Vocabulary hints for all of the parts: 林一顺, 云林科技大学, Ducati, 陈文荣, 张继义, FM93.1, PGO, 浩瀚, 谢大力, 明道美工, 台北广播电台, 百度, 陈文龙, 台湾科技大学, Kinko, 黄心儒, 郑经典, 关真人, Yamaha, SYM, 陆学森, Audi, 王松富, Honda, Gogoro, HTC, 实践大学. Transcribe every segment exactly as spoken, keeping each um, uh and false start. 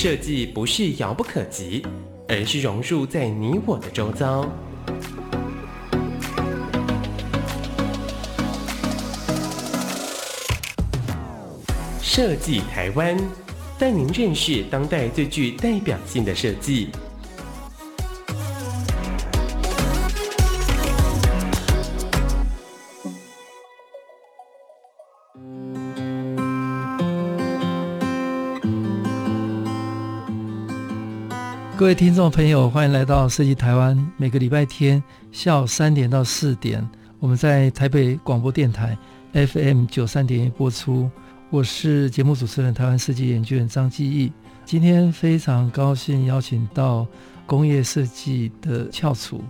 设计不是遥不可及，而是融入在你我的周遭。设计台湾，带您认识当代最具代表性的设计。各位听众朋友，欢迎来到设计台湾，每个礼拜天下午三点到四点，我们在台北广播电台 F M 九十三点一 播出。我是节目主持人台湾设计研究员张继义，今天非常高兴邀请到工业设计的翘楚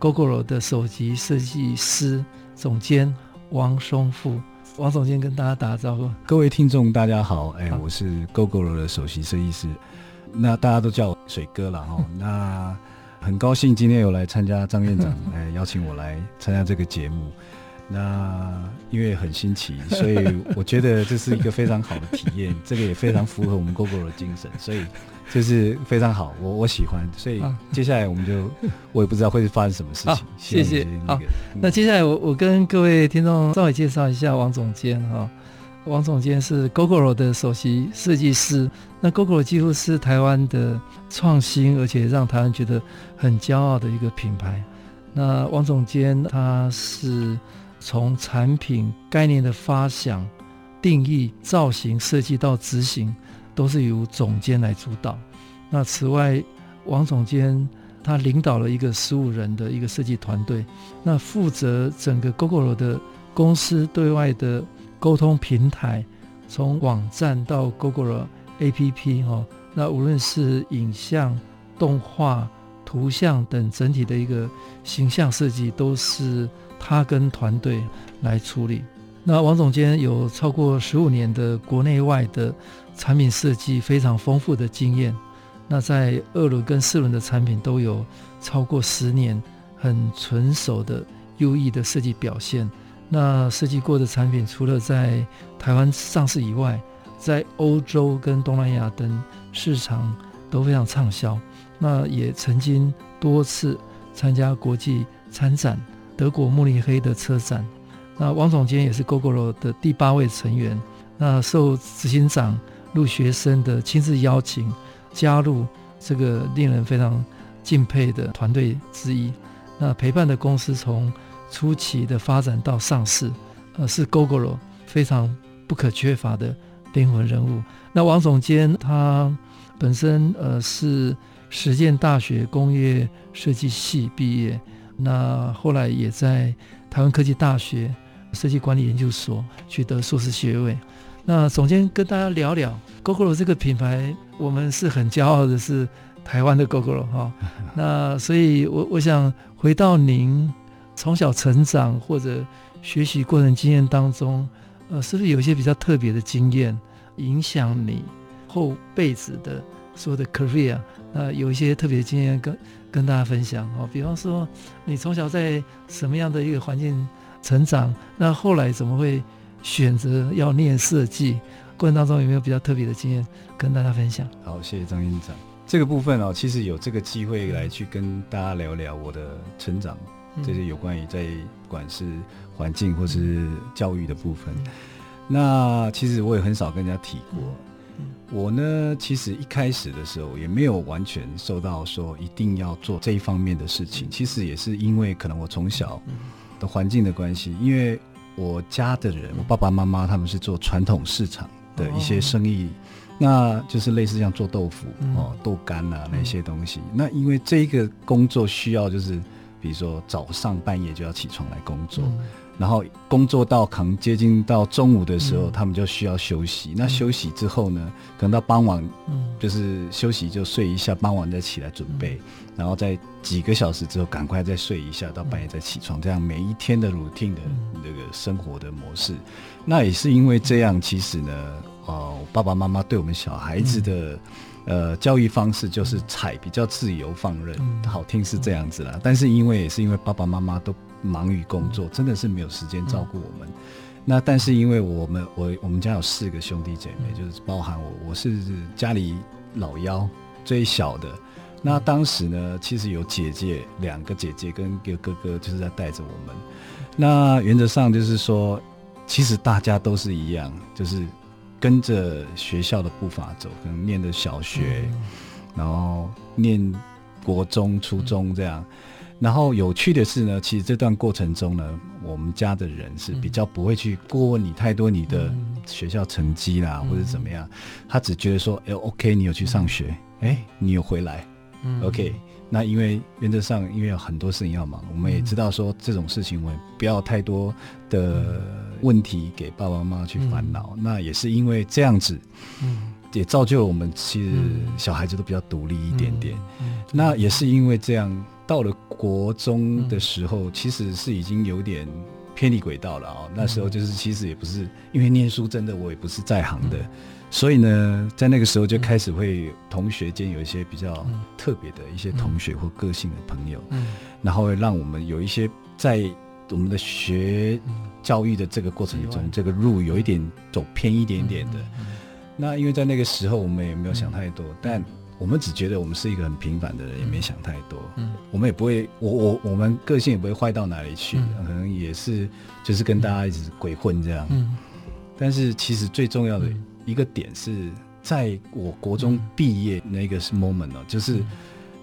Gogoro 的首席设计师总监王松富。王总监跟大家打招呼。各位听众大家好，哎、我是 Gogoro 的首席设计师，那大家都叫我水哥了哈。那很高兴今天有来参加张院长哎邀请我来参加这个节目，那因为很新奇，所以我觉得这是一个非常好的体验，这个也非常符合我们 Gogoro 的精神，所以就是非常好，我我喜欢，所以接下来我们就我也不知道会发生什么事情。谢谢。好，那接下来我我跟各位听众稍微介绍一下王总监哈、哦。王总监是 Gogoro 的首席设计师，那 Gogoro 几乎是台湾的创新，而且让台湾觉得很骄傲的一个品牌。那王总监他是从产品概念的发想、定义、造型设计到执行，都是由总监来主导。那此外，王总监他领导了一个十五人的一个设计团队，那负责整个 Gogoro 的公司对外的沟通平台，从网站到 Gogoro A P P、哦、那无论是影像、动画、图像等整体的一个形象设计，都是他跟团队来处理。那王总监有超过十五年的国内外的产品设计非常丰富的经验，那在二轮跟四轮的产品都有超过十年很纯熟的优异的设计表现。那设计过的产品除了在台湾上市以外，在欧洲跟东南亚等市场都非常畅销，那也曾经多次参加国际参展，德国慕尼黑的车展。那王总监也是 Gogoro 的第八位成员，那受执行长陆学森的亲自邀请加入这个令人非常敬佩的团队之一，那陪伴的公司从初期的发展到上市，呃，是 Gogoro 非常不可缺乏的灵魂人物。那王总监他本身呃是实践大学工业设计系毕业，那后来也在台湾科技大学设计管理研究所取得硕士学位。那总监跟大家聊聊 Gogoro 这个品牌，我们是很骄傲的，是台湾的 Gogoro 哈、哦。那所以我，我我想回到您从小成长或者学习过程经验当中，呃，是不是有一些比较特别的经验影响你后辈子的所有的 career？ 那有一些特别的经验跟跟大家分享哦，比方说你从小在什么样的一个环境成长，那后来怎么会选择要念设计？过程当中有没有比较特别的经验跟大家分享？好，谢谢张院长。这个部分哦，其实有这个机会来去跟大家聊聊我的成长。这是有关于在不管是环境或是教育的部分。那其实我也很少跟人家提过，我呢其实一开始的时候也没有完全受到说一定要做这一方面的事情，其实也是因为可能我从小的环境的关系，因为我家的人，我爸爸妈妈他们是做传统市场的一些生意，那就是类似像做豆腐、哦、豆干啊那些东西。那因为这个工作需要就是比如说早上半夜就要起床来工作、嗯、然后工作到可能接近到中午的时候、嗯、他们就需要休息、嗯、那休息之后呢可能到傍晚、嗯、就是休息就睡一下，傍晚再起来准备、嗯、然后在几个小时之后赶快再睡一下，到半夜再起床、嗯、这样每一天的 routine 的那个生活的模式、嗯、那也是因为这样，其实呢、呃、我爸爸妈妈对我们小孩子的、嗯呃，教育方式就是采比较自由放任、嗯、好听是这样子啦、嗯、但是因为也是因为爸爸妈妈都忙于工作、嗯、真的是没有时间照顾我们、嗯、那但是因为我们我我们家有四个兄弟姐妹、嗯、就是包含我我是家里老幺，最小的。那当时呢，其实有姐姐，两个姐姐跟一个哥哥，就是在带着我们。那原则上就是说，其实大家都是一样，就是跟着学校的步伐走，可能念的小学，嗯、然后念国中、初中这样。然后有趣的是呢，其实这段过程中呢，我们家的人是比较不会去过问你太多你的学校成绩啦，嗯、或者怎么样，他只觉得说，哎 ，OK， 你有去上学，哎，你有回来，嗯 ，OK。那因为原则上因为有很多事情要忙，我们也知道说这种事情我们不要太多的问题给爸爸妈妈去烦恼，嗯、那也是因为这样子，嗯，也造就我们其实小孩子都比较独立一点点，嗯嗯、那也是因为这样。到了国中的时候，嗯、其实是已经有点偏离轨道了啊，哦。那时候就是其实也不是因为念书，真的我也不是在行的，嗯、所以呢，在那个时候就开始会同学间有一些比较特别的一些同学或个性的朋友，嗯、然后会让我们有一些在我们的学教育的这个过程中，嗯、这个路有一点走偏一点点的。嗯嗯嗯、那因为在那个时候我们也没有想太多，嗯、但我们只觉得我们是一个很平凡的人，也没想太多，嗯、我们也不会我我我们个性也不会坏到哪里去，嗯、可能也是就是跟大家一直鬼混这样，嗯、但是其实最重要的一个点是在我国中毕业那个 moment，哦、就是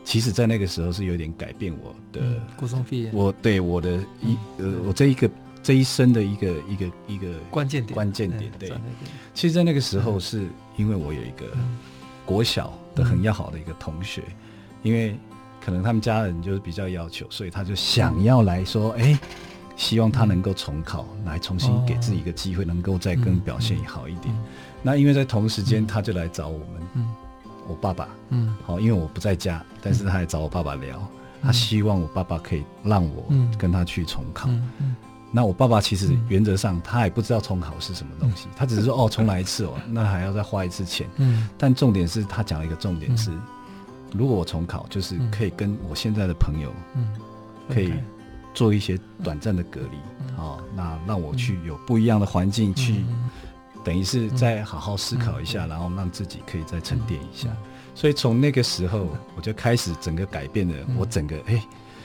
其实在那个时候是有点改变我的，嗯、国中毕业我对我的一呃我这一个这一生的一个一个一个关键点关键点对，其实在那个时候是因为我有一个国小的很要好的一个同学，嗯、因为可能他们家人就是比较要求，所以他就想要来说，哎、嗯欸，希望他能够重考，嗯、来重新给自己一个机会，能够再更表现好一点。嗯嗯、那因为在同时间，他就来找我们，嗯、我爸爸，嗯，好，因为我不在家，但是他来找我爸爸聊，嗯、他希望我爸爸可以让我跟他去重考。嗯嗯嗯那我爸爸其实原则上他也不知道重考是什么东西，嗯、他只是说哦重来一次哦，那还要再花一次钱。嗯，但重点是他讲了一个重点是，嗯、如果我重考，就是可以跟我现在的朋友，嗯，可以做一些短暂的隔离啊，嗯哦，那让我去有不一样的环境去，嗯、等于是再好好思考一下，嗯、然后让自己可以再沉淀一下。所以从那个时候我就开始整个改变了，嗯、我整个哎，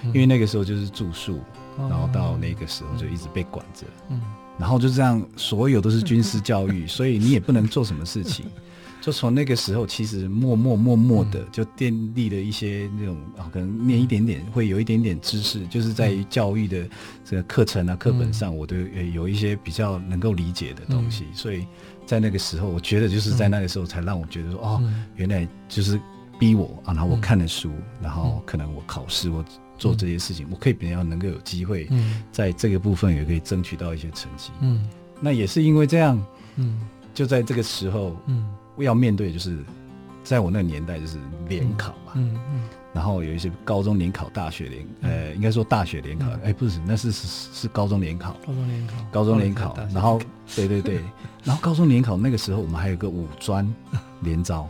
因为那个时候就是住宿。然后到那个时候就一直被管着，嗯、然后就这样所有都是军事教育，嗯、所以你也不能做什么事情，就从那个时候其实默默默默的就建立了一些那种，哦、可能念一点点会有一点点知识，就是在于教育的这个课程啊课本上我都有一些比较能够理解的东西，嗯、所以在那个时候我觉得就是在那个时候才让我觉得说，哦原来就是逼我啊，然后我看了书，然后可能我考试我做这些事情，嗯、我可以比较能够有机会，在这个部分也可以争取到一些成绩。嗯，那也是因为这样，嗯，就在这个时候，嗯，要面对就是，在我那个年代就是联考嘛，嗯 嗯, 嗯，然后有一些高中联考、大学联，呃，应该说大学联考，哎、嗯欸，不是，那是是是高中联考，高中联考，高中联考，然后对对对，然后高中联考那个时候我们还有个五专联招，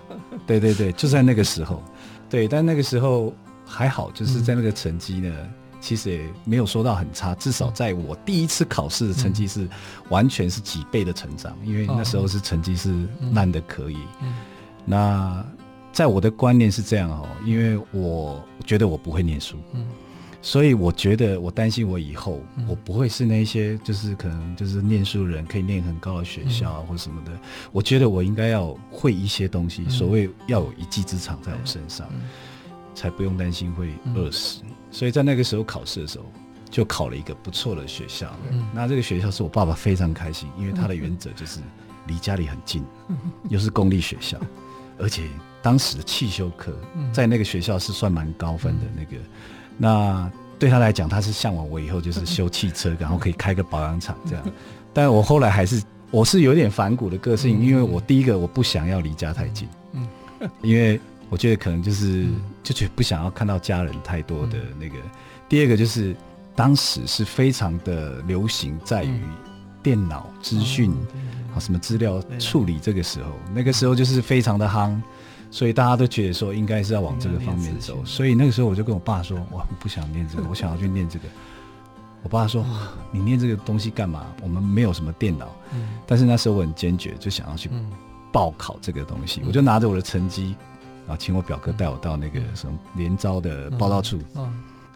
对对对，就在那个时候，对，但那个时候。还好就是在那个成绩呢，嗯、其实也没有说到很差，至少在我第一次考试的成绩是完全是几倍的成长，因为那时候是成绩是烂得可以，嗯嗯、那在我的观念是这样哦，因为我觉得我不会念书，嗯、所以我觉得我担心我以后，嗯、我不会是那些就是可能就是念书人可以念很高的学校啊，嗯、或什么的，我觉得我应该要会一些东西，嗯、所谓要有一技之长在我身上，嗯嗯才不用担心会饿死，嗯、所以在那个时候考试的时候就考了一个不错的学校，嗯、那这个学校是我爸爸非常开心，因为他的原则就是离家里很近，嗯、又是公立学校，而且当时的汽修科在那个学校是算蛮高分的那个，嗯、那对他来讲他是向往我以后就是修汽车，嗯、然后可以开个保养厂这样，嗯、但我后来还是我是有点反骨的个性，嗯、因为我第一个我不想要离家太近，嗯、因为我觉得可能就是就觉得不想要看到家人太多的那个，嗯、第二个就是当时是非常的流行在于电脑资讯啊什么资料处理，这个时候那个时候就是非常的夯，所以大家都觉得说应该是要往这个方面走，所以那个时候我就跟我爸说我不想念这个，我想要去念这个，我爸说你念这个东西干嘛，我们没有什么电脑，但是那时候我很坚决就想要去报考这个东西，我就拿着我的成绩然后请我表哥带我到那个什么联招的报道处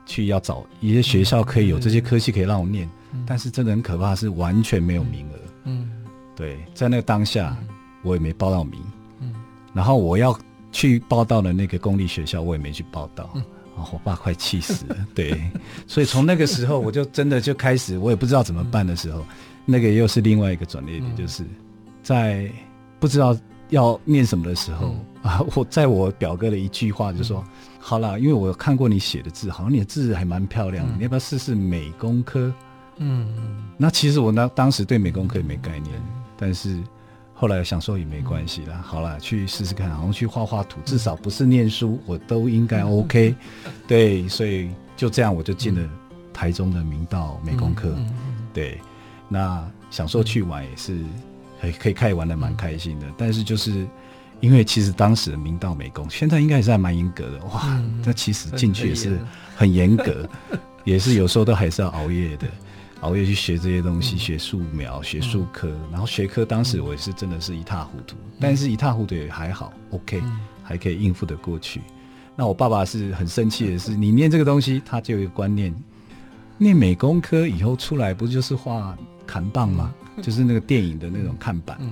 去，要找一些学校可以有这些科系可以让我念，但是真的很可怕，是完全没有名额。嗯，对，在那个当下我也没报到名，嗯，然后我要去报到的那个公立学校我也没去报到，哦，我爸快气死了。对，所以从那个时候我就真的就开始，我也不知道怎么办的时候，那个又是另外一个转捩点，就是在不知道要念什么的时候啊，我在我表哥的一句话就说，好啦，因为我看过你写的字，好像你的字还蛮漂亮的，你要不要试试美工科？嗯，那其实我那当时对美工科也没概念，但是后来想说也没关系啦，好啦，去试试看，好像去画画图，至少不是念书，我都应该 OK。对，所以就这样我就进了台中的明道美工科。对，那想说去玩也是可以开玩的蛮开心的，但是就是因为其实当时的明道美工现在应该也是还蛮严格的，哇，那其实进去也是很严格，也是有时候都还是要熬夜的，熬夜去学这些东西，学素描，学术科，然后学科当时我也是真的是一塌糊涂，但是一塌糊涂也还好 OK， 还可以应付的过去。那我爸爸是很生气的是，你念这个东西，他就有一个观念，念美工科以后出来不就是画砍棒吗？就是那个电影的那种看板，嗯，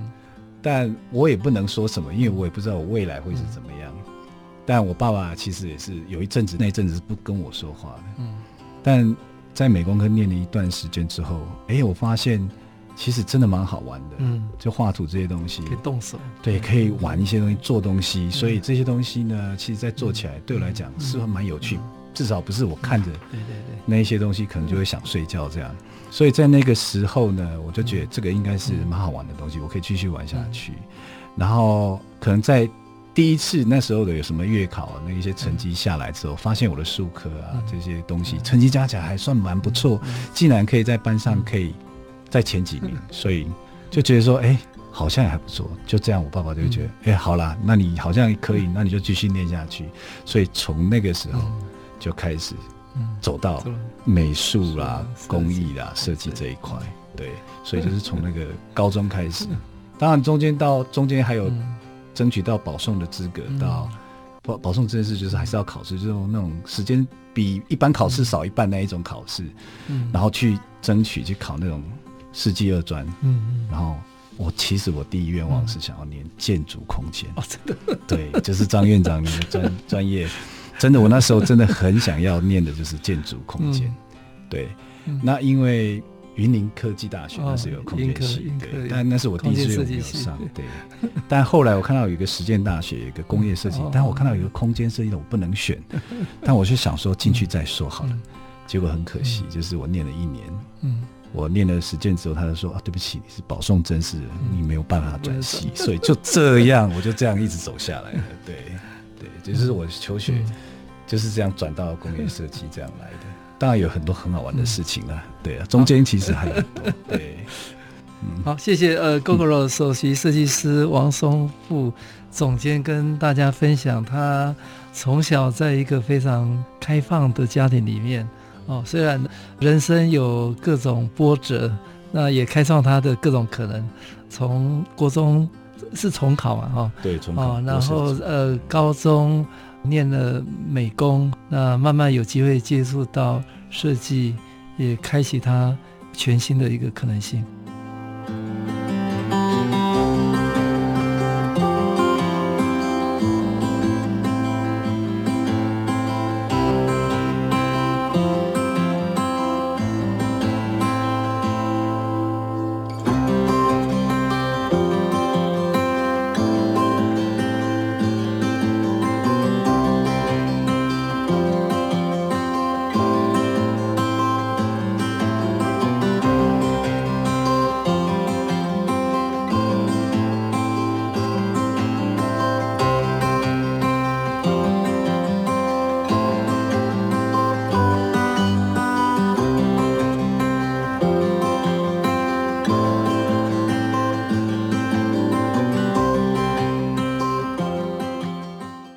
但我也不能说什么，因为我也不知道我未来会是怎么样，嗯，但我爸爸其实也是有一阵子，那一阵子是不跟我说话的，嗯，但在美工科念了一段时间之后，哎，我发现其实真的蛮好玩的，嗯，就画图这些东西可以动手，对，可以玩一些东西，做东西，嗯，所以这些东西呢，其实在做起来对我来讲是蛮有趣，嗯，至少不是我看着那一些东西可能就会想睡觉这样，所以在那个时候呢，我就觉得这个应该是蛮好玩的东西，我可以继续玩下去。然后可能在第一次那时候的有什么月考，啊，那一些成绩下来之后，发现我的数科啊这些东西成绩加起来还算蛮不错，竟然可以在班上可以在前几名，所以就觉得说，哎，好像也还不错，就这样我爸爸就觉得，哎，好啦，那你好像可以，那你就继续念下去。所以从那个时候就开始走到美术啦，嗯，工艺啦，设计这一块。对，所以就是从那个高中开始，当然中间到中间还有争取到保送的资格，嗯，到保保送这件事就是还是要考试，就是那种时间比一般考试少一半那一种考试，嗯，然后去争取去考那种世纪二专，嗯嗯，然后我其实我第一愿望是想要念建筑空间，哦，真的，对，就是张院长你的专专业。真的，我那时候真的很想要念的就是建筑空间，嗯，对，嗯，那因为云林科技大学那是有空间系，哦，对，但那是我第一次有没有上，对，但后来我看到有一个实践大学，有一个工业设计，哦，但我看到有一个空间设计的我不能选，哦，但我就想说进去再说好了，嗯，结果很可惜，嗯，就是我念了一年，嗯，我念了实践之后他就说，啊，对不起，你是保送甄试，嗯，你没有办法转系，嗯，所以就这样我就这样一直走下来了，对对，就是我求学，嗯，就是这样转到工业设计这样来的，当然有很多很好玩的事情啦，嗯，对啊，中间其实还有很多，对，嗯，好，谢谢呃 Gogoro 首席设计师王松富总监跟大家分享，他从小在一个非常开放的家庭里面，哦，虽然人生有各种波折，那也开创他的各种可能，从国中是重考嘛，哦，对，重考，哦，然后呃高中念了美工，那慢慢有机会接触到设计，也开启他全新的一个可能性。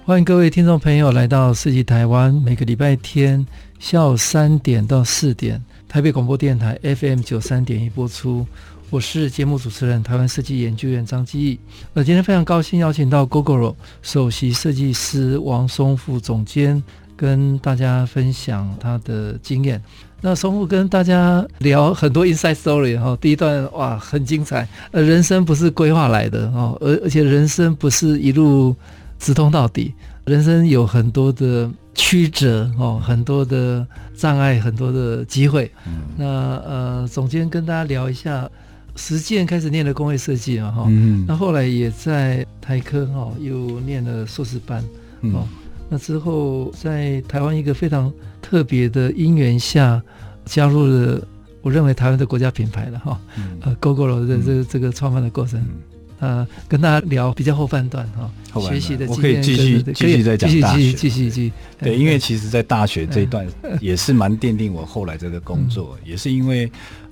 欢迎各位听众朋友来到设计台湾，每个礼拜天下午三点到四点，台北广播电台 F M 九十三点一 播出。我是节目主持人台湾设计研究员张基义。那今天非常高兴邀请到 Gogoro 首席设计师王松富总监跟大家分享他的经验。那松富跟大家聊很多 inside story 哈，第一段哇很精彩，呃，人生不是规划来的哦，而而且人生不是一路直通到底，人生有很多的曲折哦，很多的障碍，很多的机会。嗯、那呃，总监跟大家聊一下，实践开始念了工业设计嘛哈、哦嗯，那后来也在台科哈、哦、又念了硕士班、嗯、哦。那之后在台湾一个非常特别的因缘下加入了我认为台湾的国家品牌了哈、嗯呃、Gogoro 的这个、嗯、这个创办的过程、嗯呃、跟大家聊比较后半段哈、哦，学习的经验我可以继续继续再讲大学继续继续对、嗯、因为其实在大学这一段也是蛮奠定我后来这个工作、嗯、也是因为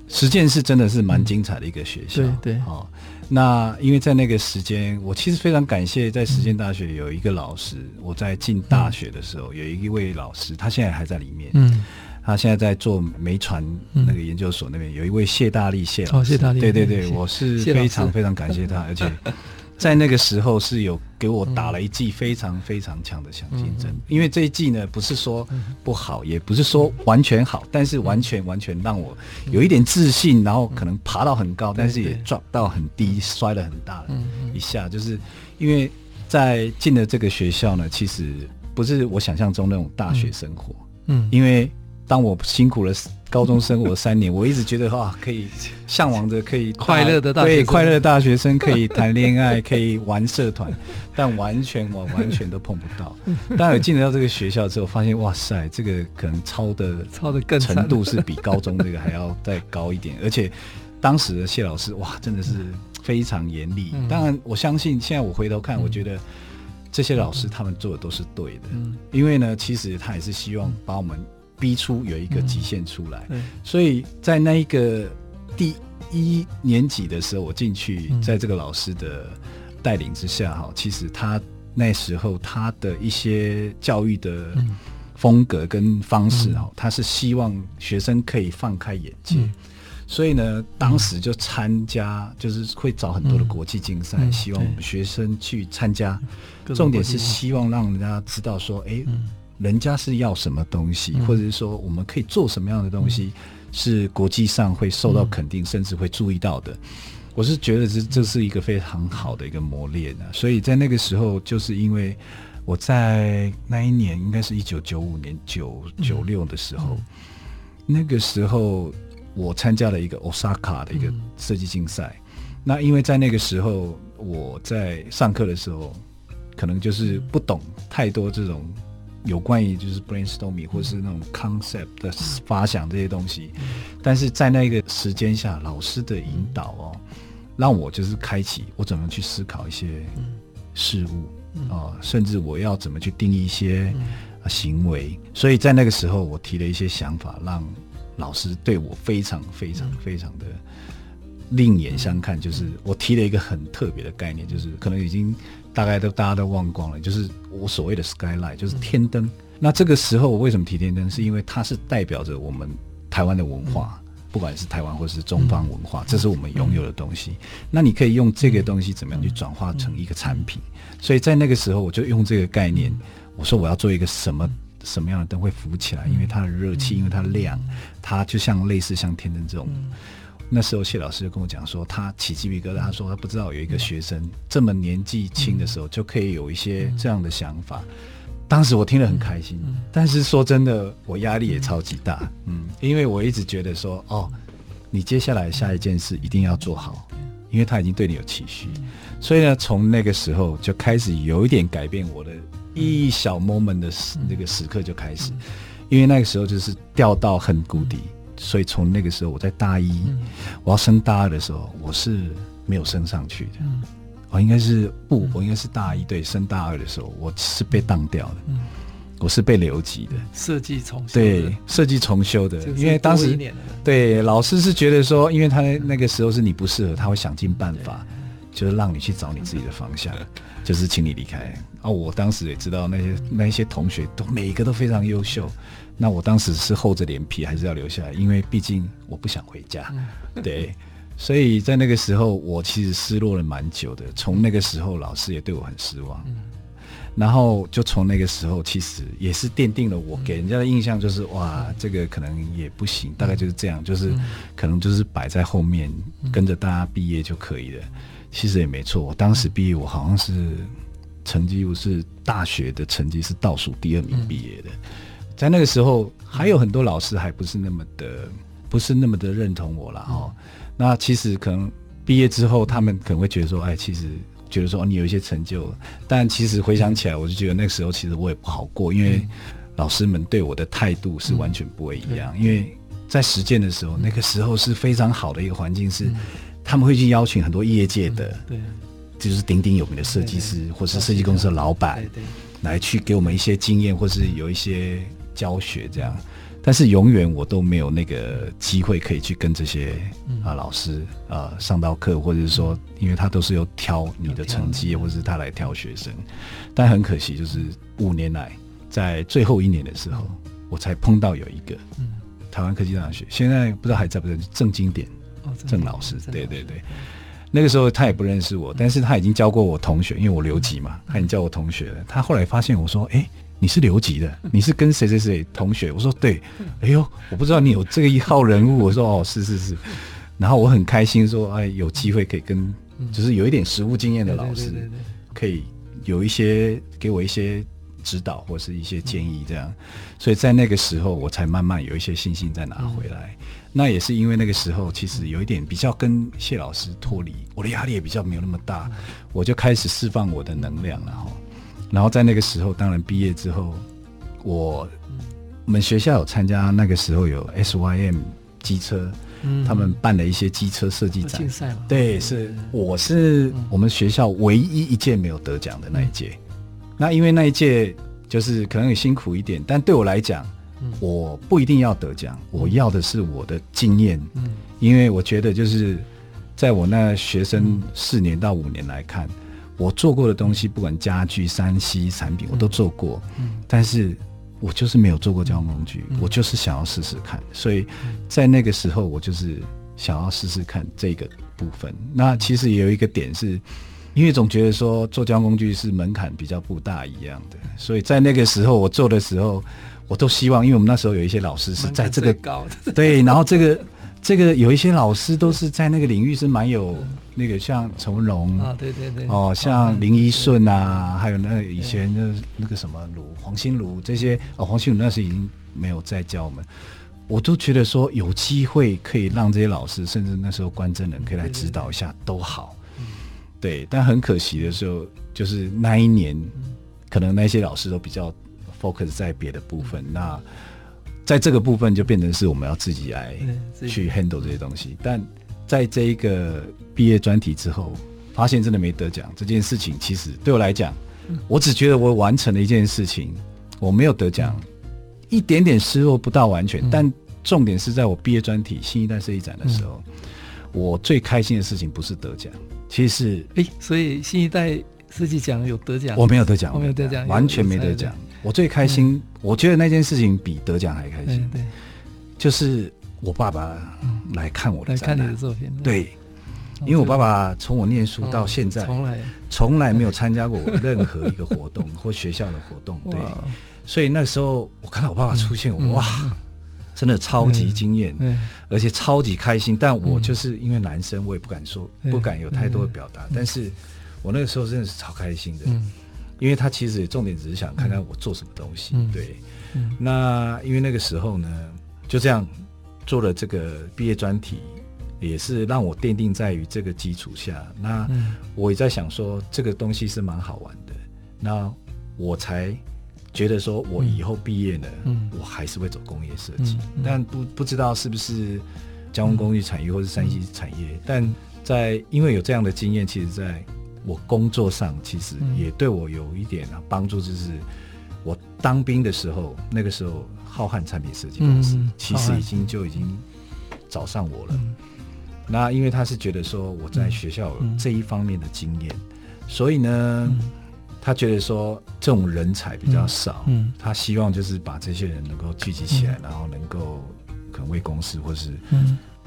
实践是真的是蛮精彩的一个学校、嗯、对对、哦那因为在那个时间我其实非常感谢在实践大学有一个老师、嗯、我在进大学的时候有一位老师他现在还在里面、嗯、他现在在做媒传那个研究所那边、嗯、有一位谢大力谢老师、哦、谢大力对对对我是非常非常感谢他而且在那个时候是有给我打了一剂非常非常强的强心针、嗯、因为这一剂呢不是说不好也不是说完全好但是完全完全让我有一点自信然后可能爬到很高、嗯、但是也撞到很低摔了很大了一下就是因为在进了这个学校呢其实不是我想象中那种大学生活嗯，因为当我辛苦了高中生活三年我一直觉得哇可以向往着可以快乐的大学生对快乐的大学生可以谈恋爱可以玩社团但完全我完全都碰不到当我进入到这个学校之后发现哇塞这个可能超的超的更程度是比高中这个还要再高一点而且当时的谢老师哇真的是非常严厉、嗯、当然我相信现在我回头看、嗯、我觉得这些老师他们做的都是对的、嗯、因为呢其实他也是希望把我们逼出有一个极限出来、嗯、所以在那一个第一年级的时候我进去在这个老师的带领之下、嗯、其实他那时候他的一些教育的风格跟方式、嗯、他是希望学生可以放开眼界、嗯、所以呢当时就参加就是会找很多的国际竞赛、嗯、希望我们学生去参加、嗯、重点是希望让人家知道说哎、欸嗯人家是要什么东西或者是说我们可以做什么样的东西、嗯、是国际上会受到肯定、嗯、甚至会注意到的我是觉得这这是一个非常好的一个磨练、啊、所以在那个时候就是因为我在那一年应该是一九九五年九六的时候、嗯、那个时候我参加了一个 Osaka 的一个设计竞赛、嗯、那因为在那个时候我在上课的时候可能就是不懂太多这种有关于就是 brainstorming 或是那种 concept 的发想这些东西、嗯、但是在那个时间下老师的引导哦，让我就是开启我怎么去思考一些事物、嗯呃、甚至我要怎么去定义一些、呃、行为所以在那个时候我提了一些想法让老师对我非常非常非常的另眼相看就是我提了一个很特别的概念就是可能已经大概都大家都忘光了就是我所谓的 skylight 就是天灯、嗯、那这个时候我为什么提天灯是因为它是代表着我们台湾的文化、嗯、不管是台湾或是中方文化、嗯、这是我们拥有的东西、嗯、那你可以用这个东西怎么样去转化成一个产品、嗯、所以在那个时候我就用这个概念、嗯、我说我要做一个什么什么样的灯会浮起来因为它的热气、嗯、因为它的亮它就像类似像天灯这种、嗯那时候谢老师就跟我讲说他起鸡皮疙瘩他说他不知道有一个学生这么年纪轻的时候就可以有一些这样的想法当时我听了很开心但是说真的我压力也超级大嗯，因为我一直觉得说哦，你接下来下一件事一定要做好因为他已经对你有期许所以呢从那个时候就开始有一点改变我的一小 moment 的那个时刻就开始因为那个时候就是掉到很谷底所以从那个时候我在大一、嗯、我要升大二的时候我是没有升上去的、嗯、我应该是不我应该是大一对升大二的时候我是被当掉的、嗯、我是被留级的设计重修对设计重修的因为当时对老师是觉得说因为他那个时候是你不适合他会想尽办法就是让你去找你自己的方向就是请你离开啊！我当时也知道那些那些同学都每一个都非常优秀那我当时是厚着脸皮还是要留下来因为毕竟我不想回家、嗯、对所以在那个时候我其实失落了蛮久的，从那个时候老师也对我很失望、嗯、然后就从那个时候其实也是奠定了我给人家的印象，就是哇这个可能也不行，大概就是这样，就是可能就是摆在后面跟着大家毕业就可以了。其实也没错，我当时毕业我好像是成绩，我是大学的成绩是倒数第二名毕业的。在那个时候还有很多老师还不是那么的不是那么的认同我啦、哦嗯、那其实可能毕业之后他们可能会觉得说哎，其实觉得说、哦、你有一些成就，但其实回想起来我就觉得那个时候其实我也不好过，因为老师们对我的态度是完全不会一样、嗯、因为在实践的时候、嗯、那个时候是非常好的一个环境，是、嗯、他们会去邀请很多业界的、嗯、对，就是鼎鼎有名的设计师，对对，或是设计公司的老板，对对对，来去给我们一些经验或是有一些教学这样，但是永远我都没有那个机会可以去跟这些、呃、老师、呃、上到课，或者是说因为他都是有挑你的成绩或者是他来挑学生。但很可惜就是五年来在最后一年的时候我才碰到有一个台湾科技大学，现在不知道还在不在，郑经典郑老师，对对对，那个时候他也不认识我，但是他已经教过我同学，因为我留级嘛，他已经教我同学了。他后来发现我说哎、欸你是留级的，你是跟谁谁谁同学，我说对，哎呦我不知道你有这个一号人物，我说哦是是是，然后我很开心说哎有机会可以跟就是有一点实务经验的老师可以有一些给我一些指导或是一些建议这样，所以在那个时候我才慢慢有一些信心再拿回来。那也是因为那个时候其实有一点比较跟谢老师脱离，我的压力也比较没有那么大，我就开始释放我的能量了哈。然后在那个时候当然毕业之后我们学校有参加，那个时候有 S Y M 机车、嗯、他们办了一些机车设计展竞赛嘛，对，是我是我们学校唯一一届没有得奖的那一届、嗯、那因为那一届就是可能也辛苦一点，但对我来讲我不一定要得奖，我要的是我的经验、嗯、因为我觉得就是在我那学生四年到五年来看，我做过的东西不管家具 三 C 产品我都做过、嗯嗯、但是我就是没有做过交通工具、嗯、我就是想要试试看，所以在那个时候我就是想要试试看这个部分。那其实也有一个点是因为总觉得说做交通工具是门槛比较不大一样的，所以在那个时候我做的时候我都希望，因为我们那时候有一些老师是在这个高的，对，然后这个这个有一些老师都是在那个领域是蛮有那个，像陈文龙啊，对对对，哦，像林一顺啊，还有那以前的那个什么儒黄心儒这些，哦，黄心儒那时已经没有再教我们，我都觉得说有机会可以让这些老师，甚至那时候关真人可以来指导一下都好，对，但很可惜的时候就是那一年，可能那些老师都比较 focus 在别的部分，那。在这个部分就变成是我们要自己来去 handle 这些东西，但在这一个毕业专题之后发现真的没得奖这件事情，其实对我来讲我只觉得我完成了一件事情，我没有得奖一点点失落不到完全，但重点是在我毕业专题新一代设计展的时候，我最开心的事情不是得奖，其实是、欸、所以新一代设计奖有得奖，我没有得奖，我没有得奖，完全没得奖。我最开心、嗯、我觉得那件事情比得奖还开心、嗯、对，就是我爸爸来看我的展览、嗯、来看你的作品，对、嗯、因为我爸爸从我念书到现在从、嗯、来从来没有参加过我任何一个活动或学校的活动，对，所以那时候我看到我爸爸出现、嗯、哇、嗯、真的超级惊艳、嗯、而且超级开心，但我就是因为男生我也不敢说、嗯、不敢有太多的表达、嗯、但是我那个时候真的是超开心的、嗯，因为他其实重点只是想看看我做什么东西、嗯、对、嗯、那因为那个时候呢就这样做了这个毕业专题，也是让我奠定在于这个基础下，那我也在想说这个东西是蛮好玩的，那我才觉得说我以后毕业呢、嗯、我还是会走工业设计、嗯嗯、但不不知道是不是交通工具产业或是三 C产业、嗯、但在因为有这样的经验，其实在我工作上其实也对我有一点帮助，就是我当兵的时候，那个时候浩瀚产品设计公司其实已经就已经找上我了、嗯、那因为他是觉得说我在学校有这一方面的经验、嗯、所以呢、嗯、他觉得说这种人才比较少、嗯嗯、他希望就是把这些人能够聚集起来、嗯、然后能够可能为公司或是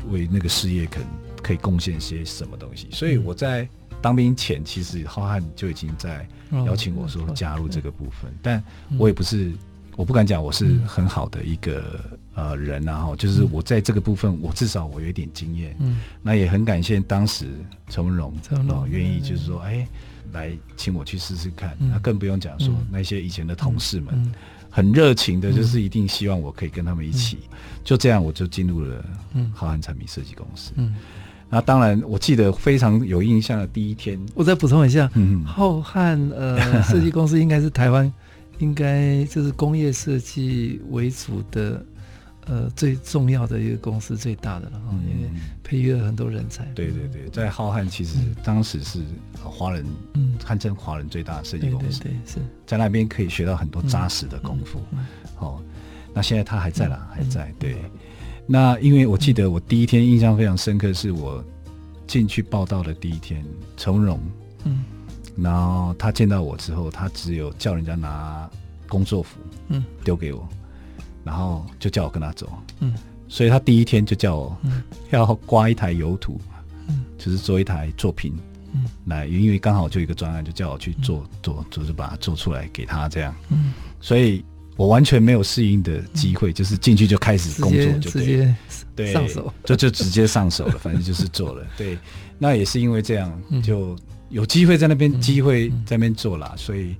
为那个事业可能可以贡献些什么东西。所以我在当兵前，其实浩瀚就已经在邀请我说加入这个部分，但我也不是，我不敢讲我是很好的一个呃人啊，就是我在这个部分，我至少我有一点经验。嗯，那也很感谢当时陈文荣哦愿意就是说哎、欸、来请我去试试看。那更不用讲说那些以前的同事们很热情的，就是一定希望我可以跟他们一起。就这样，我就进入了浩瀚产品设计公司。嗯。那当然我记得非常有印象的第一天，我再补充一下，嗯，浩瀚呃设计公司应该是台湾应该就是工业设计为主的呃最重要的一个公司，最大的了，嗯，因为培育了很多人才。对对对，在浩瀚其实当时是华人，嗯，汉正华人最大的设计公司。对对对，是在那边可以学到很多扎实的功夫。嗯嗯嗯，哦，那现在他还在啦，嗯，还在。对，那因为我记得我第一天印象非常深刻，是我进去报道的第一天，陈荣，嗯，然后他见到我之后，他只有叫人家拿工作服，嗯，丢给我，然后就叫我跟他走，嗯，所以他第一天就叫我，嗯，要刮一台油土，嗯，就是做一台作品，嗯，来，因为刚好就一个专案，就叫我去做，嗯，做，就是把它做出来给他这样，嗯，所以我完全没有适应的机会，嗯，就是进去就开始工作就对了，对，上手，就就直接上手了，反正就是做了，对，那也是因为这样就。嗯，有机会在那边，机会在那边做啦，嗯嗯，所以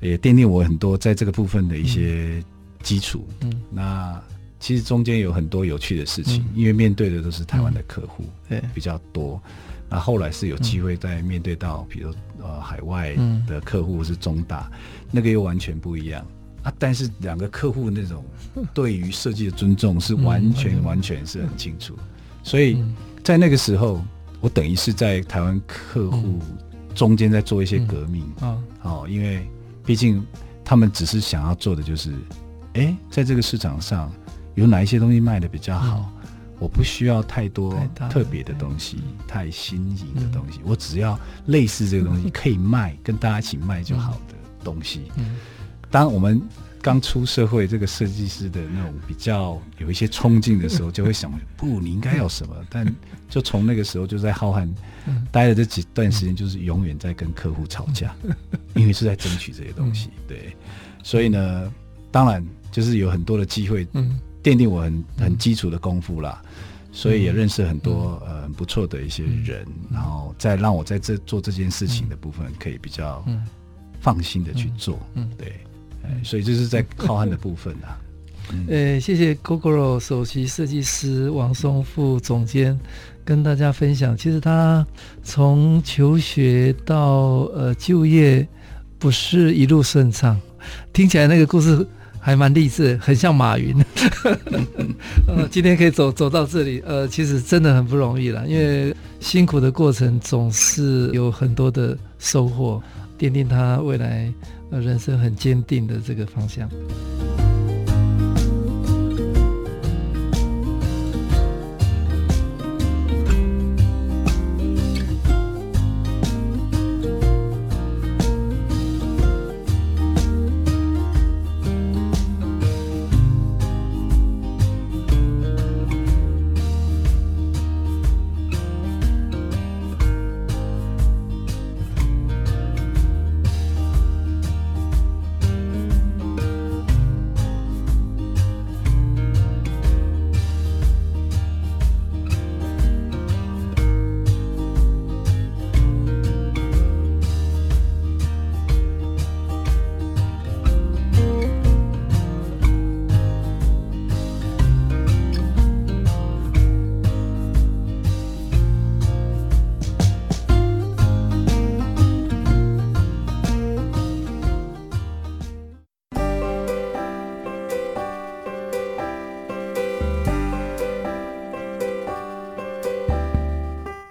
也奠定我很多在这个部分的一些基础，嗯嗯。那其实中间有很多有趣的事情，嗯，因为面对的都是台湾的客户比较多。那，嗯，后来是有机会再面对到，比如呃海外的客户是中大，嗯，那个又完全不一样啊。但是两个客户那种对于设计的尊重是完全，嗯，完全是很清楚，所以在那个时候。我等于是在台湾客户中间在做一些革命，嗯嗯，哦，因为毕竟他们只是想要做的就是，哎，欸，在这个市场上有哪一些东西卖的比较好，嗯，我不需要太多特别的东西，太新颖的东西，嗯，我只要类似这个东西可以卖，嗯，跟大家一起卖就好的东西。嗯，当我们刚出社会这个设计师的那种比较有一些冲劲的时候，就会想不你应该要什么，但就从那个时候就在浩瀚待了这几段时间，就是永远在跟客户吵架，因为是在争取这些东西。对，所以呢当然就是有很多的机会奠定我很很基础的功夫啦，所以也认识很多呃很不错的一些人，然后再让我在这做这件事情的部分可以比较放心的去做。对，所以这是在浩瀚的部分啊。嗯，欸，谢谢 Gogoro 首席设计师王松富总监跟大家分享，其实他从求学到呃就业不是一路顺畅，听起来那个故事还蛮励志，很像马云。呃，今天可以走走到这里，呃，其实真的很不容易啦，因为辛苦的过程总是有很多的收获，奠定他未来呃人生很坚定的这个方向。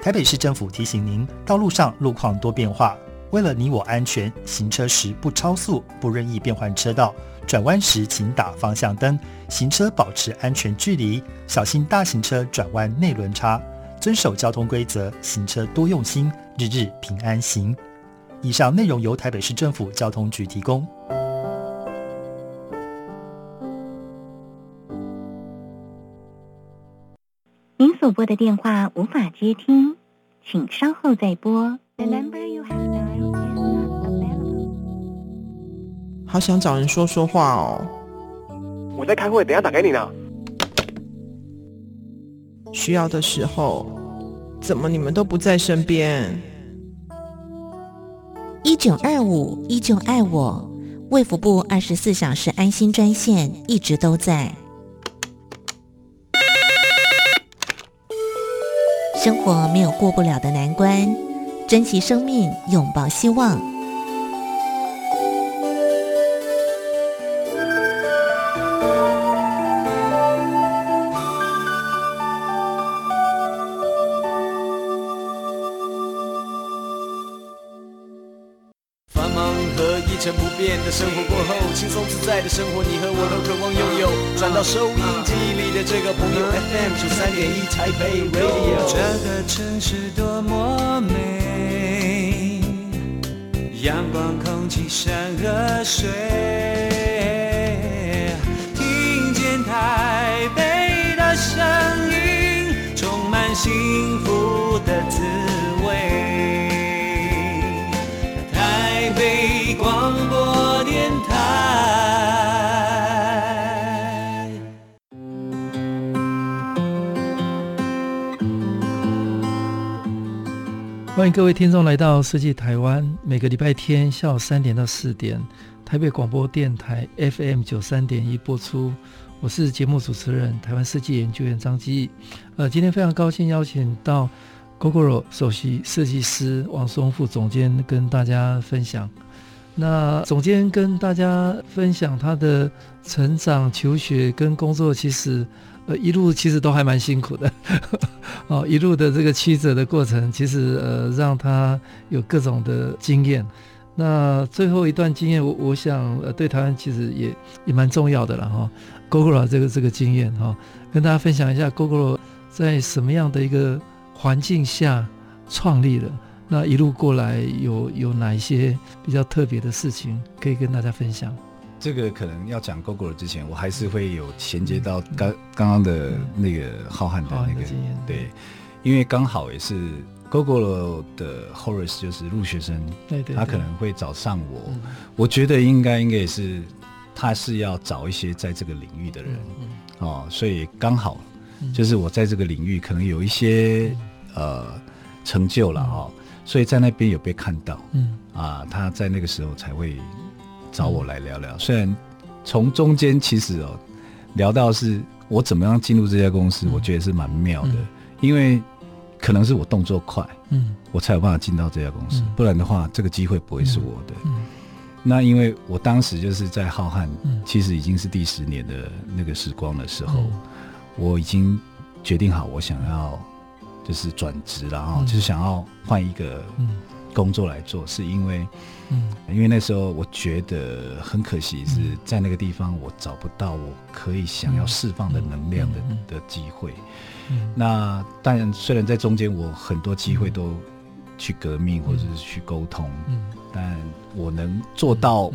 台北市政府提醒您，道路上路况多变化，为了你我安全，行车时不超速，不任意变换车道，转弯时请打方向灯，行车保持安全距离，小心大型车转弯内轮差，遵守交通规则，行车多用心，日日平安行。以上内容由台北市政府交通局提供。所拨的电话无法接听，请稍后再拨。好想找人说说话哦。我在开会，等一下打给你呢。需要的时候，怎么你们都不在身边？一九二五依旧爱我，卫福部二十四小时安心专线一直都在。生活没有过不了的难关，珍惜生命，拥抱希望。的生活过后，轻松自在的生活，你和我都渴望拥有。转到收音机里的这个朋友 ，F M 九十三点一 台北 Radio。这个城市多么美，阳光、空气、山和水，听见台北的声音，充满幸福的滋味。台北广播电台。欢迎各位听众来到设计台湾，每个礼拜天下午三点到四点，台北广播电台 F M 九十三点一 播出。我是节目主持人台湾设计研究员张基。呃，今天非常高兴邀请到Gogoro 首席设计师王松副总监跟大家分享。那总监跟大家分享他的成长、求学跟工作，其实呃一路其实都还蛮辛苦的哦，一路的这个曲折的过程，其实呃让他有各种的经验。那最后一段经验，我我想呃对台湾其实也也蛮重要的啦哈。Gogoro 这个这个经验哈，跟大家分享一下 Gogoro 在什么样的一个环境下创立了，那一路过来有有哪一些比较特别的事情可以跟大家分享？这个可能要讲 Gogoro 之前，我还是会有衔接到刚、嗯、刚刚的那个浩瀚的那个、嗯、对，因为刚好也是 Gogoro 的 Horace 就是陆学森，对对对，他可能会找上我、嗯、我觉得应该应该也是他是要找一些在这个领域的人、嗯嗯、哦，所以刚好就是我在这个领域可能有一些、嗯、呃成就了哈、哦，所以在那边有被看到，嗯啊，他在那个时候才会找我来聊聊。虽然从中间其实哦聊到是我怎么样进入这家公司，嗯、我觉得是蛮妙的、嗯，因为可能是我动作快，嗯，我才有办法进到这家公司，嗯、不然的话这个机会不会是我的。嗯嗯，那因为我当时就是在浩瀚，嗯、其实已经是第十年的那个时光的时候。嗯，我已经决定好我想要就是转职了哈、嗯、就是想要换一个工作来做、嗯、是因为、嗯、因为那时候我觉得很可惜是在那个地方我找不到我可以想要释放的能量 的,、嗯、的机会、嗯、那当然虽然在中间我很多机会都去革命或者是去沟通、嗯、但我能做到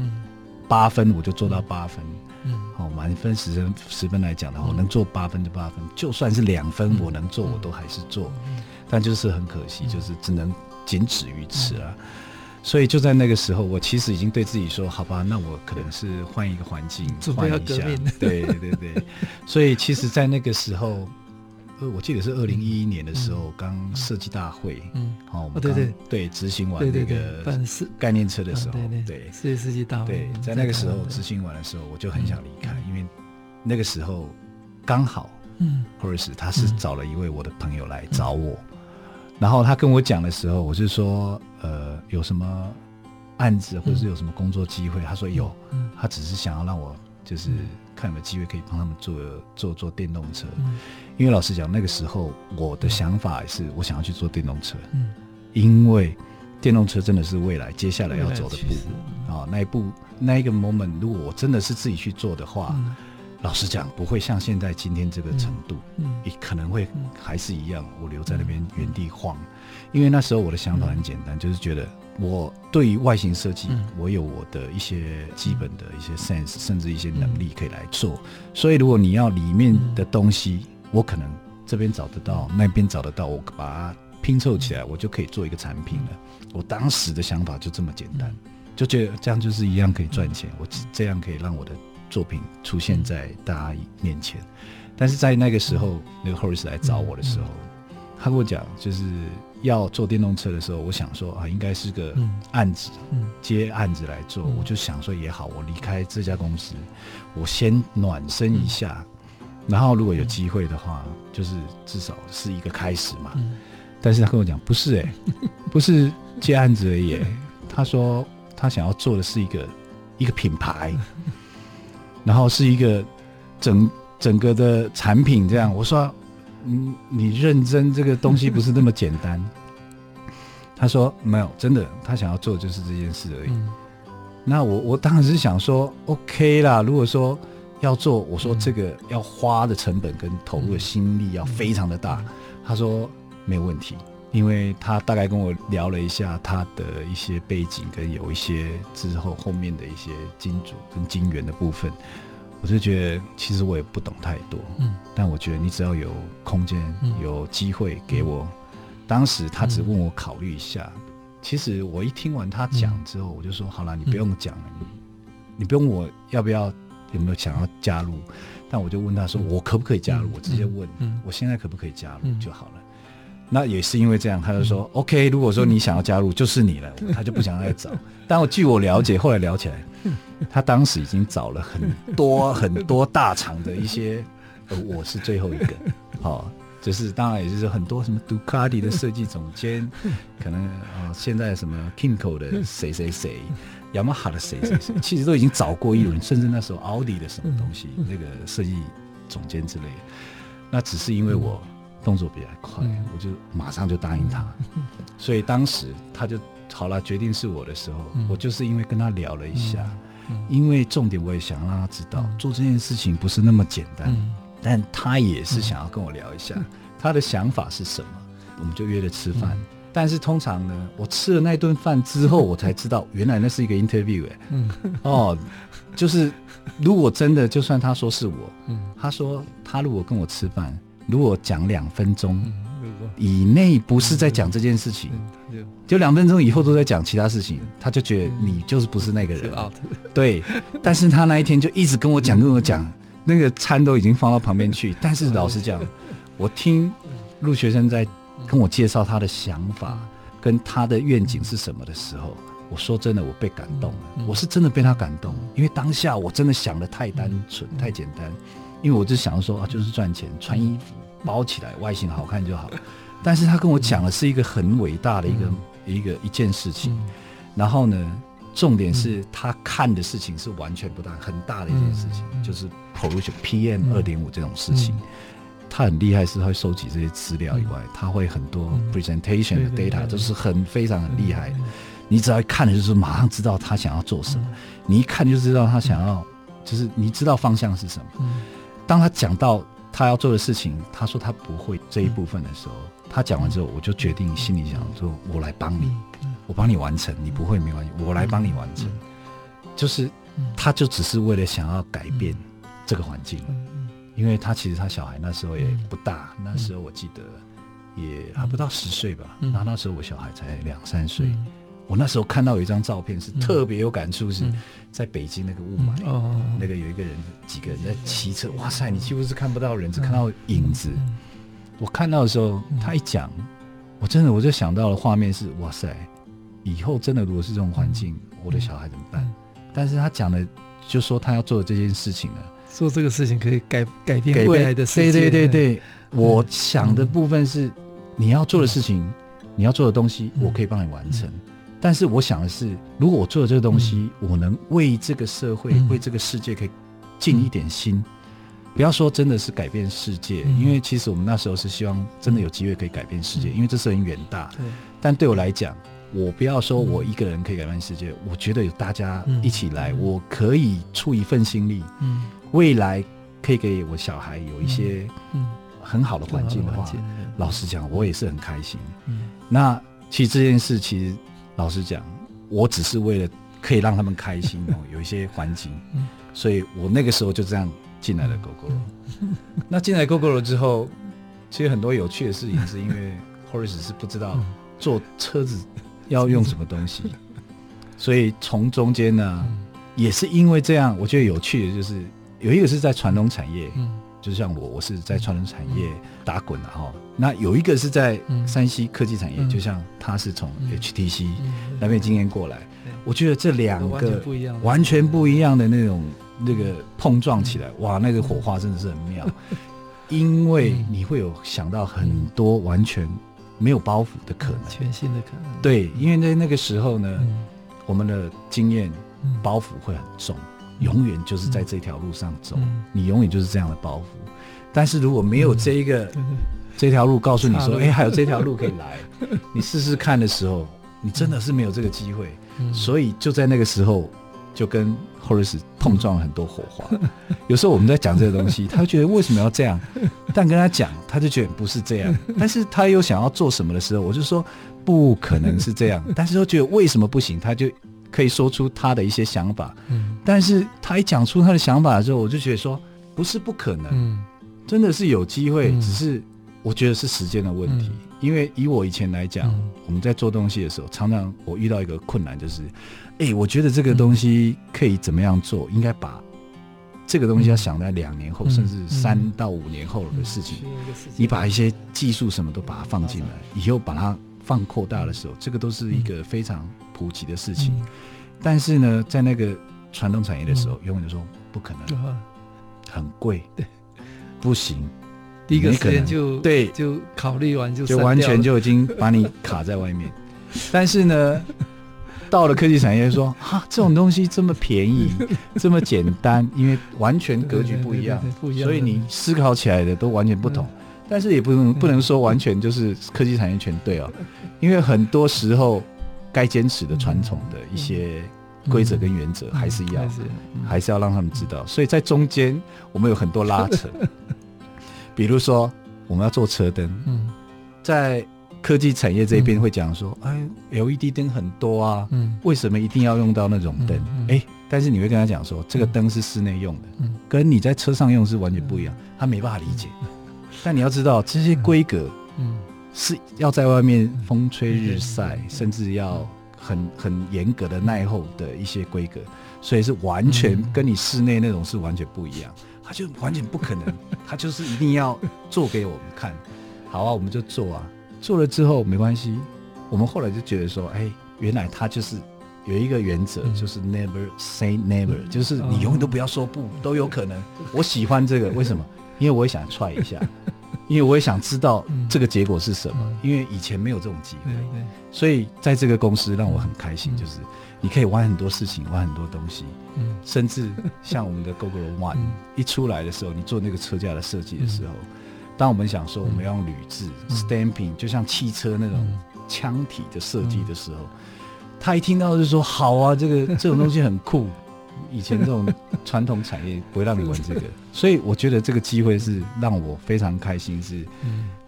八分我就做到八分，嗯，好、哦，满分十分十分来讲的话，我能做八分就八分，就算是两分我能做，我都还是做，但就是很可惜，就是只能仅止于此了、啊。所以就在那个时候，我其实已经对自己说，好吧，那我可能是换一个环境，换一下，对对对。所以其实，在那个时候，我记得是二零一一年的时候，刚设计大会，嗯，好、哦，我们刚、哦、对对对执行完那个概念车的时候，对 对, 对, 对设计设计大会，对，在那个时候执行完的时候，我就很想离开，嗯、因为那个时候刚好，嗯，或者是他是找了一位我的朋友来找我，嗯、然后他跟我讲的时候，我是说，呃，有什么案子或者是有什么工作机会，嗯、他说有、嗯，他只是想要让我就是。看有没有机会可以帮他们做做做电动车、嗯、因为老实讲那个时候我的想法是我想要去做电动车、嗯、因为电动车真的是未来接下来要走的步、哦、那一步那一个 moment 如果我真的是自己去做的话、嗯、老实讲不会像现在今天这个程度、嗯、也可能会还是一样我留在那边原地晃、嗯、因为那时候我的想法很简单、嗯、就是觉得我对于外形设计我有我的一些基本的一些 sense 甚至一些能力可以来做，所以如果你要里面的东西我可能这边找得到那边找得到，我把它拼凑起来，我就可以做一个产品了。我当时的想法就这么简单，就觉得这样就是一样可以赚钱，我这样可以让我的作品出现在大家面前。但是在那个时候，那个 Horace 来找我的时候，他跟我讲就是要做电动车的时候，我想说啊，应该是个案子、嗯嗯、接案子来做、嗯、我就想说也好，我离开这家公司，我先暖身一下、嗯、然后如果有机会的话、嗯、就是至少是一个开始嘛、嗯、但是他跟我讲不是耶、欸、不是接案子而已、欸、他说他想要做的是一个一个品牌，然后是一个整整个的产品这样。我说嗯、你认真，这个东西不是那么简单。他说没有，真的他想要做的就是这件事而已、嗯、那我我当时想说 OK 啦，如果说要做，我说这个要花的成本跟投入的心力要非常的大、嗯、他说没有问题，因为他大概跟我聊了一下他的一些背景跟有一些之后后面的一些金主跟金源的部分。我就觉得其实我也不懂太多、嗯、但我觉得你只要有空间、嗯、有机会给我。当时他只问我考虑一下、嗯、其实我一听完他讲之后、嗯、我就说好啦，你不用讲了、嗯、你, 你不用我要不要有没有想要加入，但我就问他说、嗯、我可不可以加入、嗯、我直接问、嗯、我现在可不可以加入就好了、嗯、那也是因为这样他就说、嗯、OK， 如果说你想要加入就是你了、嗯、他就不想再找但我据我了解，后来聊起来他当时已经找了很多很多大厂的一些、呃、我是最后一个、哦、就是当然也就是很多什么 Ducati 的设计总监，可能、呃、现在什么 Kinko 的谁谁谁， Yamaha 的谁谁谁，其实都已经找过一轮，甚至那时候 Audi 的什么东西那个设计总监之类的。那只是因为我动作比较快，我就马上就答应他，所以当时他就好了，决定是我的时候、嗯、我就是因为跟他聊了一下、嗯嗯、因为重点我也想让他知道、嗯、做这件事情不是那么简单、嗯、但他也是想要跟我聊一下、嗯、他的想法是什么，我们就约了吃饭、嗯、但是通常呢，我吃了那顿饭之后我才知道原来那是一个 interview、欸嗯、哦，就是如果真的就算他说是我、嗯、他说他如果跟我吃饭，如果讲两分钟、嗯以内不是在讲这件事情，就两分钟以后都在讲其他事情，他就觉得你就是不是那个人。对，但是他那一天就一直跟我讲跟我讲，那个餐都已经放到旁边去。但是老实讲，我听陆学森在跟我介绍他的想法跟他的愿景是什么的时候，我说真的我被感动了，我是真的被他感动，因为当下我真的想的太单纯太简单，因为我就想说、啊、就是赚钱穿衣服包起来外形好看就好了。但是他跟我讲的是一个很伟大的一个、嗯、一个一件事情、嗯、然后呢重点是他看的事情是完全不大很大的一件事情、嗯、就是 pollution P M 二点五 这种事情、嗯、他很厉害是他会收集这些资料以外、嗯、他会很多 presentation 的 data、嗯、就是很非常很厉害的、嗯、你只要一看的就是马上知道他想要做什么、嗯、你一看就知道他想要就是你知道方向是什么、嗯、当他讲到他要做的事情，他说他不会这一部分的时候，他讲完之后我就决定心里想说我来帮你，我帮你完成，你不会没关系，我来帮你完成。就是他就只是为了想要改变这个环境，因为他其实他小孩那时候也不大，那时候我记得也还不到十岁吧，然后那时候我小孩才两三岁。我那时候看到有一张照片是特别有感触，是在北京那个雾霾、嗯、那个有一个人几个人在骑车，哇塞，你几乎是看不到人，只看到影子。我看到的时候他一讲，我真的我就想到了画面是哇塞，以后真的如果是这种环境我的小孩怎么办。但是他讲的就说他要做的这件事情呢，做这个事情可以 改, 改变未来的世界。对对 对, 对、嗯、我想的部分是你要做的事情、嗯、你要做的东西我可以帮你完成、嗯嗯，但是我想的是如果我做了这个东西、嗯、我能为这个社会、嗯、为这个世界可以尽一点心、嗯、不要说真的是改变世界、嗯、因为其实我们那时候是希望真的有机会可以改变世界、嗯、因为这是很远大、嗯、但对我来讲我不要说我一个人可以改变世界、嗯、我觉得有大家一起来、嗯、我可以出一份心力、嗯、未来可以给我小孩有一些很好的环境的话、嗯、老实讲我也是很开心、嗯、那其实这件事其实老实讲我只是为了可以让他们开心、哦、有一些环境所以我那个时候就这样进来了 Gogoro。 那进来 Gogoro 之后其实很多有趣的事情是因为 Horace 是不知道做车子要用什么东西，所以从中间呢，也是因为这样，我觉得有趣的就是有一个是在传统产业，就像我我是在传统产业打滚啊哈，那有一个是在山西科技产业，就像他是从 H T C 那边经验过来，我觉得这两个完全不一样的那种那个碰撞起来，哇，那个火花真的是很妙，因为你会有想到很多完全没有包袱的可能，全新的可能。对，因为在那个时候呢，我们的经验包袱会很重，永远就是在这条路上走，你永远就是这样的包袱。但是如果没有这一个这条路告诉你说，哎，还有这条路可以来，你试试看的时候，你真的是没有这个机会。所以就在那个时候，就跟 Horace 碰撞了很多火花。有时候我们在讲这个东西，他就觉得为什么要这样？但跟他讲，他就觉得不是这样。但是他又想要做什么的时候，我就说不可能是这样。但是又觉得为什么不行？他就可以说出他的一些想法。但是他一讲出他的想法的时候，我就觉得说不是不可能，真的是有机会，只是我觉得是时间的问题。因为以我以前来讲，我们在做东西的时候，常常我遇到一个困难，就是哎，我觉得这个东西可以怎么样做，应该把这个东西要想在两年后、嗯、甚至三到五年后的事情、嗯、你把一些技术什么都把它放进来、嗯、以后把它放扩大的时候，这个都是一个非常普及的事情、嗯、但是呢在那个传统产业的时候、嗯、永远说不可能、嗯、很贵，对，不行，第一个时间就对就考虑完就就完全就已经把你卡在外面但是呢到了科技产业说啊，这种东西这么便宜这么简单，因为完全格局不一样，对对对对不一样，所以你思考起来的都完全不同、嗯、但是也不能不能说完全就是科技产业全对哦，因为很多时候该坚持的传统的一些规则跟原则还是要、嗯嗯、还是要让他们知道，所以在中间我们有很多拉扯比如说我们要做车灯、嗯、在科技产业这边会讲说、嗯、哎 ，L E D 灯很多啊、嗯，为什么一定要用到那种灯？哎、嗯嗯欸，但是你会跟他讲说，这个灯是室内用的、嗯，跟你在车上用是完全不一样，嗯、他没办法理解。嗯、但你要知道，这些规格，是要在外面风吹日晒，嗯、甚至要很很严格的耐候的一些规格，所以是完全跟你室内那种是完全不一样，他就完全不可能，他就是一定要做给我们看。好啊，我们就做啊。做了之后没关系，我们后来就觉得说，哎，原来他就是有一个原则，嗯、就是 never say never，、嗯、就是你永远都不要说不，嗯、都有可能。我喜欢这个，为什么？因为我也想踹一下，因为我也想知道这个结果是什么。嗯、因为以前没有这种机会，嗯、所以在这个公司让我很开心，就是你可以玩很多事情，玩很多东西，嗯、甚至像我们的 Gogoro One、嗯、一出来的时候，你做那个车架的设计的时候。嗯，当我们想说我们要用铝制、嗯、stamping， 就像汽车那种腔体的设计的时候、嗯、他一听到就说好啊，这个这种东西很酷以前这种传统产业不会让你玩这个所以我觉得这个机会是让我非常开心，是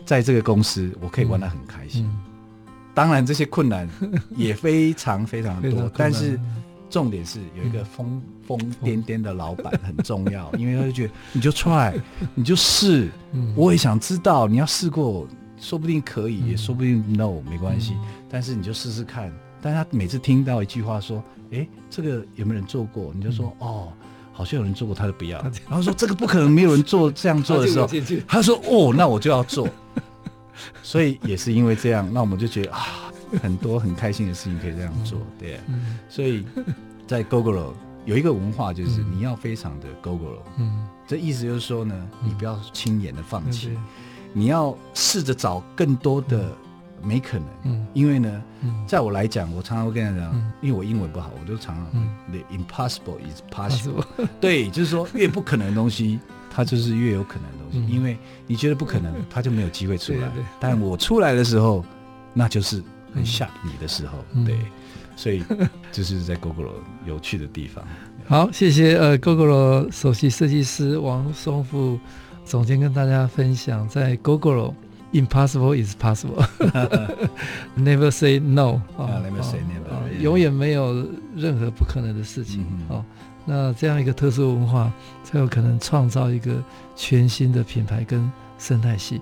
在这个公司我可以玩得很开心、嗯嗯、当然这些困难也非常非常多但是重点是有一个疯疯癫癫的老板很重要，因为他就觉得你就 try， 你就试，我也想知道，你要试过，说不定可以，也说不定 no 没关系，但是你就试试看。但他每次听到一句话说，哎，这个有没有人做过？你就说哦，好像有人做过，他就不要。然后说这个不可能没有人做这样做的时候，他说哦，那我就要做。所以也是因为这样，那我们就觉得啊。很多很开心的事情可以这样做，对、啊嗯、所以在 Gogoro 有一个文化就是你要非常的 Gogoro、嗯、这意思就是说呢，你不要轻言的放弃、嗯、你要试着找更多的没可能、嗯、因为呢、嗯、在我来讲我常常会跟他讲、嗯、因为我英文不好我就常常、嗯、The impossible is possible 对，就是说越不可能的东西它就是越有可能的东西、嗯、因为你觉得不可能它就没有机会出来，对对对，但我出来的时候那就是很吓你的时候、嗯、对，所以就是在 Gogoro 有趣的地方好，谢谢呃 Gogoro 首席设计师王松富总监跟大家分享，在 Gogoro Impossible is possible Never say no、哦 yeah, Never say never、哦 yeah. 永远没有任何不可能的事情、嗯哦、那这样一个特殊文化才有可能创造一个全新的品牌跟生态系。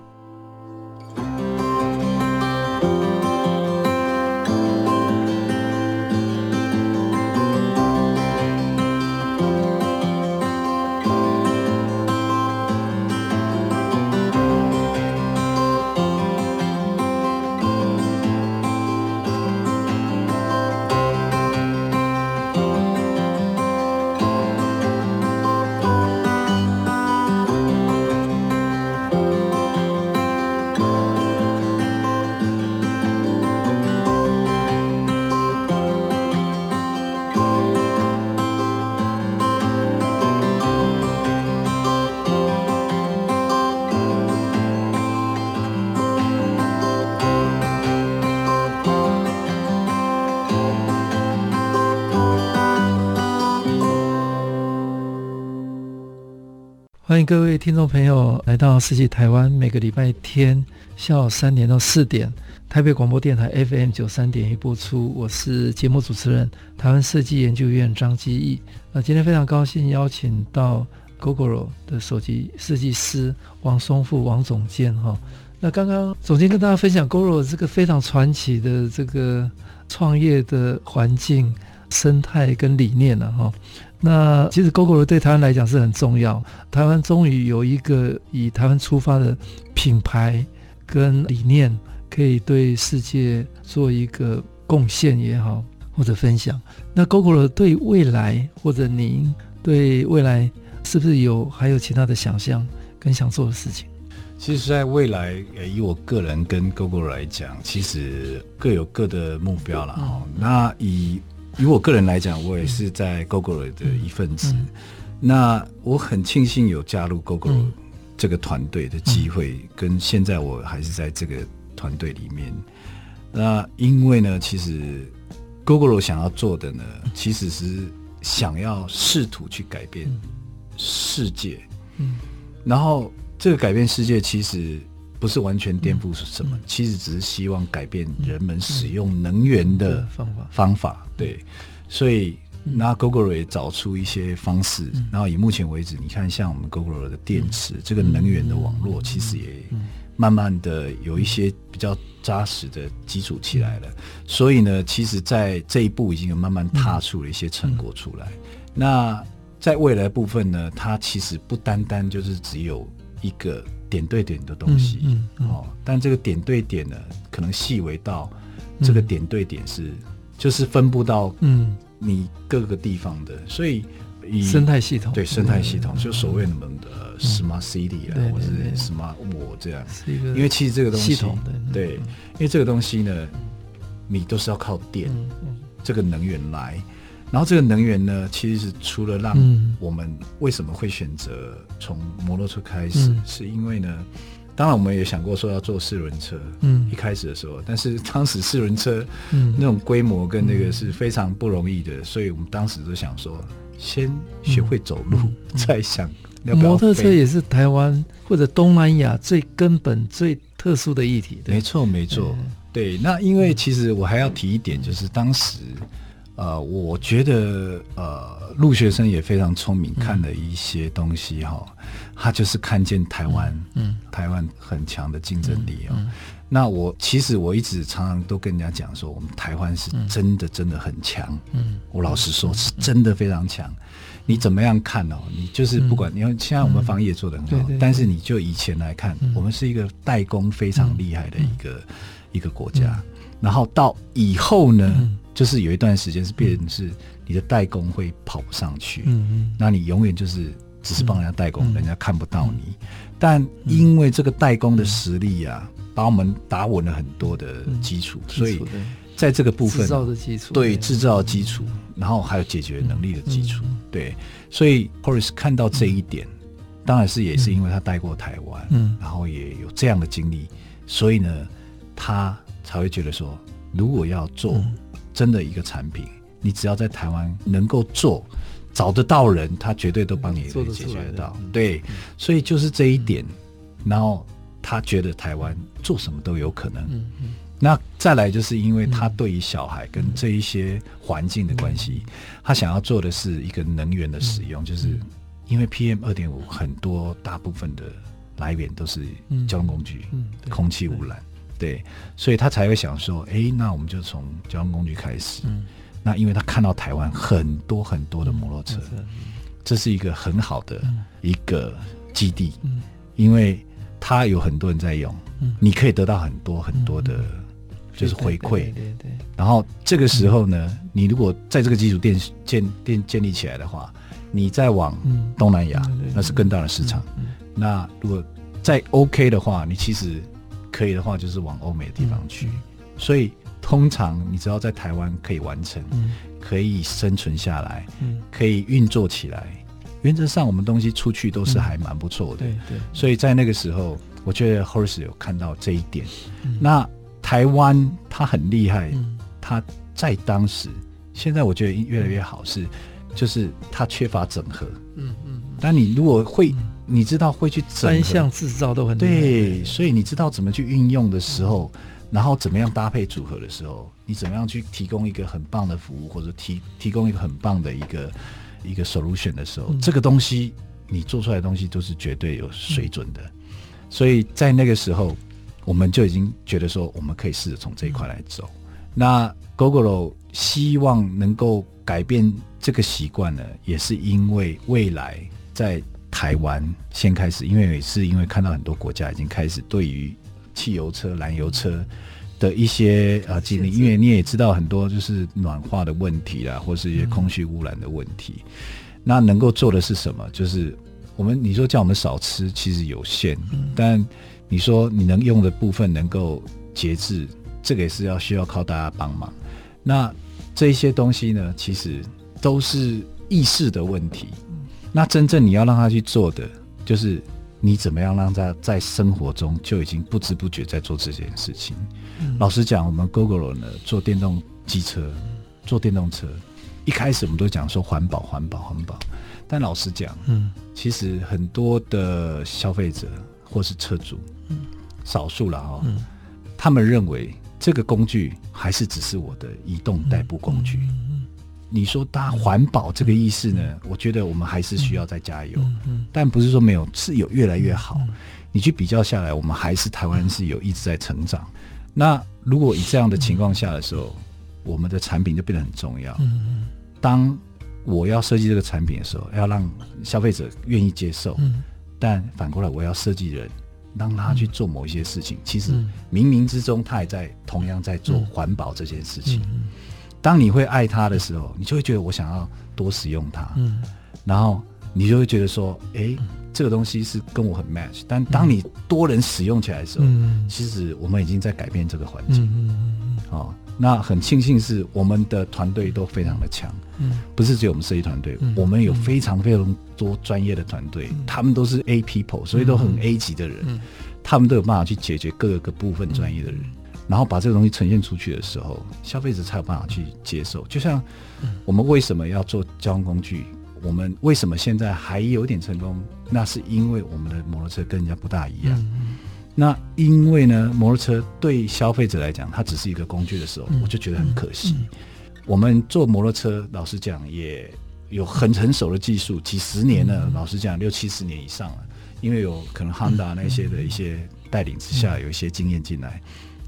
欢迎各位听众朋友来到世纪台湾，每个礼拜天下午三点到四点，台北广播电台 F M 九十三点一 播出。我是节目主持人台湾设计研究院张基义。那今天非常高兴邀请到 Gogoro 的首席设计师王松富王总监。那刚刚总监跟大家分享 Gogoro 这个非常传奇的这个创业的环境生态跟理念了、啊、那其实 Gogoro 对台湾来讲是很重要，台湾终于有一个以台湾出发的品牌跟理念，可以对世界做一个贡献也好，或者分享。那 Gogoro 对未来，或者您对未来是不是有还有其他的想象跟想做的事情？其实在未来，以我个人跟 Gogoro 来讲，其实各有各的目标啦、嗯、那以以我个人来讲，我也是在 Gogoro 的一份子、嗯嗯、那我很庆幸有加入 Gogoro 这个团队的机会、嗯、跟现在我还是在这个团队里面。那因为呢，其实 Gogoro 想要做的呢，其实是想要试图去改变世界、嗯、然后这个改变世界其实不是完全颠覆什么、嗯嗯、其实只是希望改变人们使用能源的方法、嗯嗯、对，所以那 Gogoro 也找出一些方式、嗯、然后以目前为止，你看像我们 Gogoro 的电池、嗯、这个能源的网络其实也慢慢的有一些比较扎实的基础起来了、嗯、所以呢，其实在这一步已经有慢慢踏出了一些成果出来、嗯嗯、那在未来部分呢，它其实不单单就是只有一个点对点的东西、嗯嗯嗯哦、但这个点对点呢，可能细微到这个点对点是、嗯、就是分布到你各个地方的，所以以生态系统，对生态系统、嗯、就所谓我们的 smart city 啦、嗯、或者 smart world 这样，因为其实这个东西系统的 对, 对、嗯、因为这个东西呢，你都是要靠电、嗯嗯、这个能源来，然后这个能源呢，其实除了让我们为什么会选择从摩托车开始、嗯、是因为呢，当然我们也想过说要做四轮车、嗯、一开始的时候，但是当时四轮车、嗯、那种规模跟那个是非常不容易的、嗯、所以我们当时就想说先学会走路、嗯、再想要不要飞。摩托车也是台湾或者东南亚最根本最特殊的议题。没错没错、嗯、对。那因为其实我还要提一点，就是当时呃，我觉得呃，陆学森也非常聪明、嗯，看了一些东西哈、哦，他就是看见台湾，嗯，嗯台湾很强的竞争力哦、嗯嗯。那我其实我一直常常都跟人家讲说，我们台湾是真的真的很强，嗯，我老实说是真的非常强。你怎么样看哦？你就是不管，你看现在我们防疫也做得很好，嗯、对对对，但是你就以前来看、嗯，我们是一个代工非常厉害的一个、嗯、一个国家。嗯然后到以后呢、嗯、就是有一段时间是变成是你的代工会跑不上去，嗯，那你永远就是只是帮人家代工、嗯、人家看不到你、嗯、但因为这个代工的实力啊、嗯、把我们打稳了很多的基础、嗯、所以在这个部分制造的基础，对制造的基础、嗯、然后还有解决能力的基础、嗯、对，所以 Horace 看到这一点、嗯、当然是也是因为他待过台湾、嗯、然后也有这样的经历，所以呢他才会觉得说，如果要做真的一个产品、嗯、你只要在台湾能够做，找得到人，他绝对都帮你解决得到，对、嗯、所以就是这一点、嗯、然后他觉得台湾做什么都有可能、嗯嗯、那再来就是因为他对于小孩跟这一些环境的关系、嗯、他想要做的是一个能源的使用、嗯、就是因为 P M 二点五 很多大部分的来源都是交通工具、嗯嗯、空气污染，对，所以他才会想说，哎，那我们就从交通工具开始、嗯、那因为他看到台湾很多很多的摩托车、嗯、这是一个很好的一个基地、嗯、因为他有很多人在用、嗯、你可以得到很多很多的就是回馈、嗯、对对对对，然后这个时候呢、嗯、你如果在这个基础 建, 建, 建立起来的话，你再往东南亚、嗯、那是更大的市场、嗯嗯嗯、那如果再 OK 的话，你其实可以的话就是往欧美的地方去、嗯嗯、所以通常你只要在台湾可以完成、嗯、可以生存下来、嗯、可以运作起来，原则上我们东西出去都是还蛮不错的、嗯、对对，所以在那个时候我觉得 Horace 有看到这一点、嗯、那台湾他很厉害、嗯、他在当时，现在我觉得越来越好是就是他缺乏整合，嗯嗯，但你如果会你知道会去整合单项制造都很厉害，对，所以你知道怎么去运用的时候、嗯、然后怎么样搭配组合的时候，你怎么样去提供一个很棒的服务，或者 提, 提供一个很棒的一个一个 solution 的时候、嗯、这个东西你做出来的东西都是绝对有水准的、嗯、所以在那个时候我们就已经觉得说我们可以试着从这一块来走、嗯、那 Gogoro 希望能够改变这个习惯呢，也是因为未来在台湾先开始，因为也是因为看到很多国家已经开始对于汽油车燃油车的一些啊经历，因为你也知道很多就是暖化的问题啦，或是一些空气污染的问题、嗯、那能够做的是什么，就是我们你说叫我们少吃其实有限、嗯、但你说你能用的部分能够节制，这个也是要需要靠大家帮忙。那这些东西呢其实都是意识的问题，那真正你要让他去做的就是你怎么样让他在生活中就已经不知不觉在做这件事情、嗯、老实讲我们 Gogoro 呢做电动机车做电动车一开始我们都讲说环保环保环保，但老实讲、嗯、其实很多的消费者或是车主、嗯、少数啦、哦嗯、他们认为这个工具还是只是我的移动代步工具、嗯嗯嗯，你说它环保这个意识呢、嗯、我觉得我们还是需要再加油、嗯嗯、但不是说没有，是有越来越好、嗯、你去比较下来我们还是台湾是有一直在成长、嗯、那如果以这样的情况下的时候、嗯、我们的产品就变得很重要、嗯、当我要设计这个产品的时候要让消费者愿意接受、嗯、但反过来我要设计人让他去做某一些事情、嗯、其实冥冥之中他也在同样在做环保这件事情、嗯嗯，当你会爱它的时候你就会觉得我想要多使用它、嗯、然后你就会觉得说哎，这个东西是跟我很 match， 但当你多人使用起来的时候、嗯、其实我们已经在改变这个环境、嗯哦、那很庆幸是我们的团队都非常的强、嗯、不是只有我们设计团队、嗯、我们有非常非常多专业的团队、嗯、他们都是 A people， 所以都很 A 级的人、嗯、他们都有办法去解决各个部分专业的人、嗯，然后把这个东西呈现出去的时候消费者才有办法去接受。就像我们为什么要做交通工具，我们为什么现在还有点成功，那是因为我们的摩托车跟人家不大一样、嗯、那因为呢摩托车对消费者来讲它只是一个工具的时候、嗯、我就觉得很可惜、嗯嗯、我们做摩托车老实讲也有很成熟的技术，几十年了、嗯、老实讲六七十年以上了，因为有可能 Honda 那些的一些带领之下、嗯、有一些经验进来，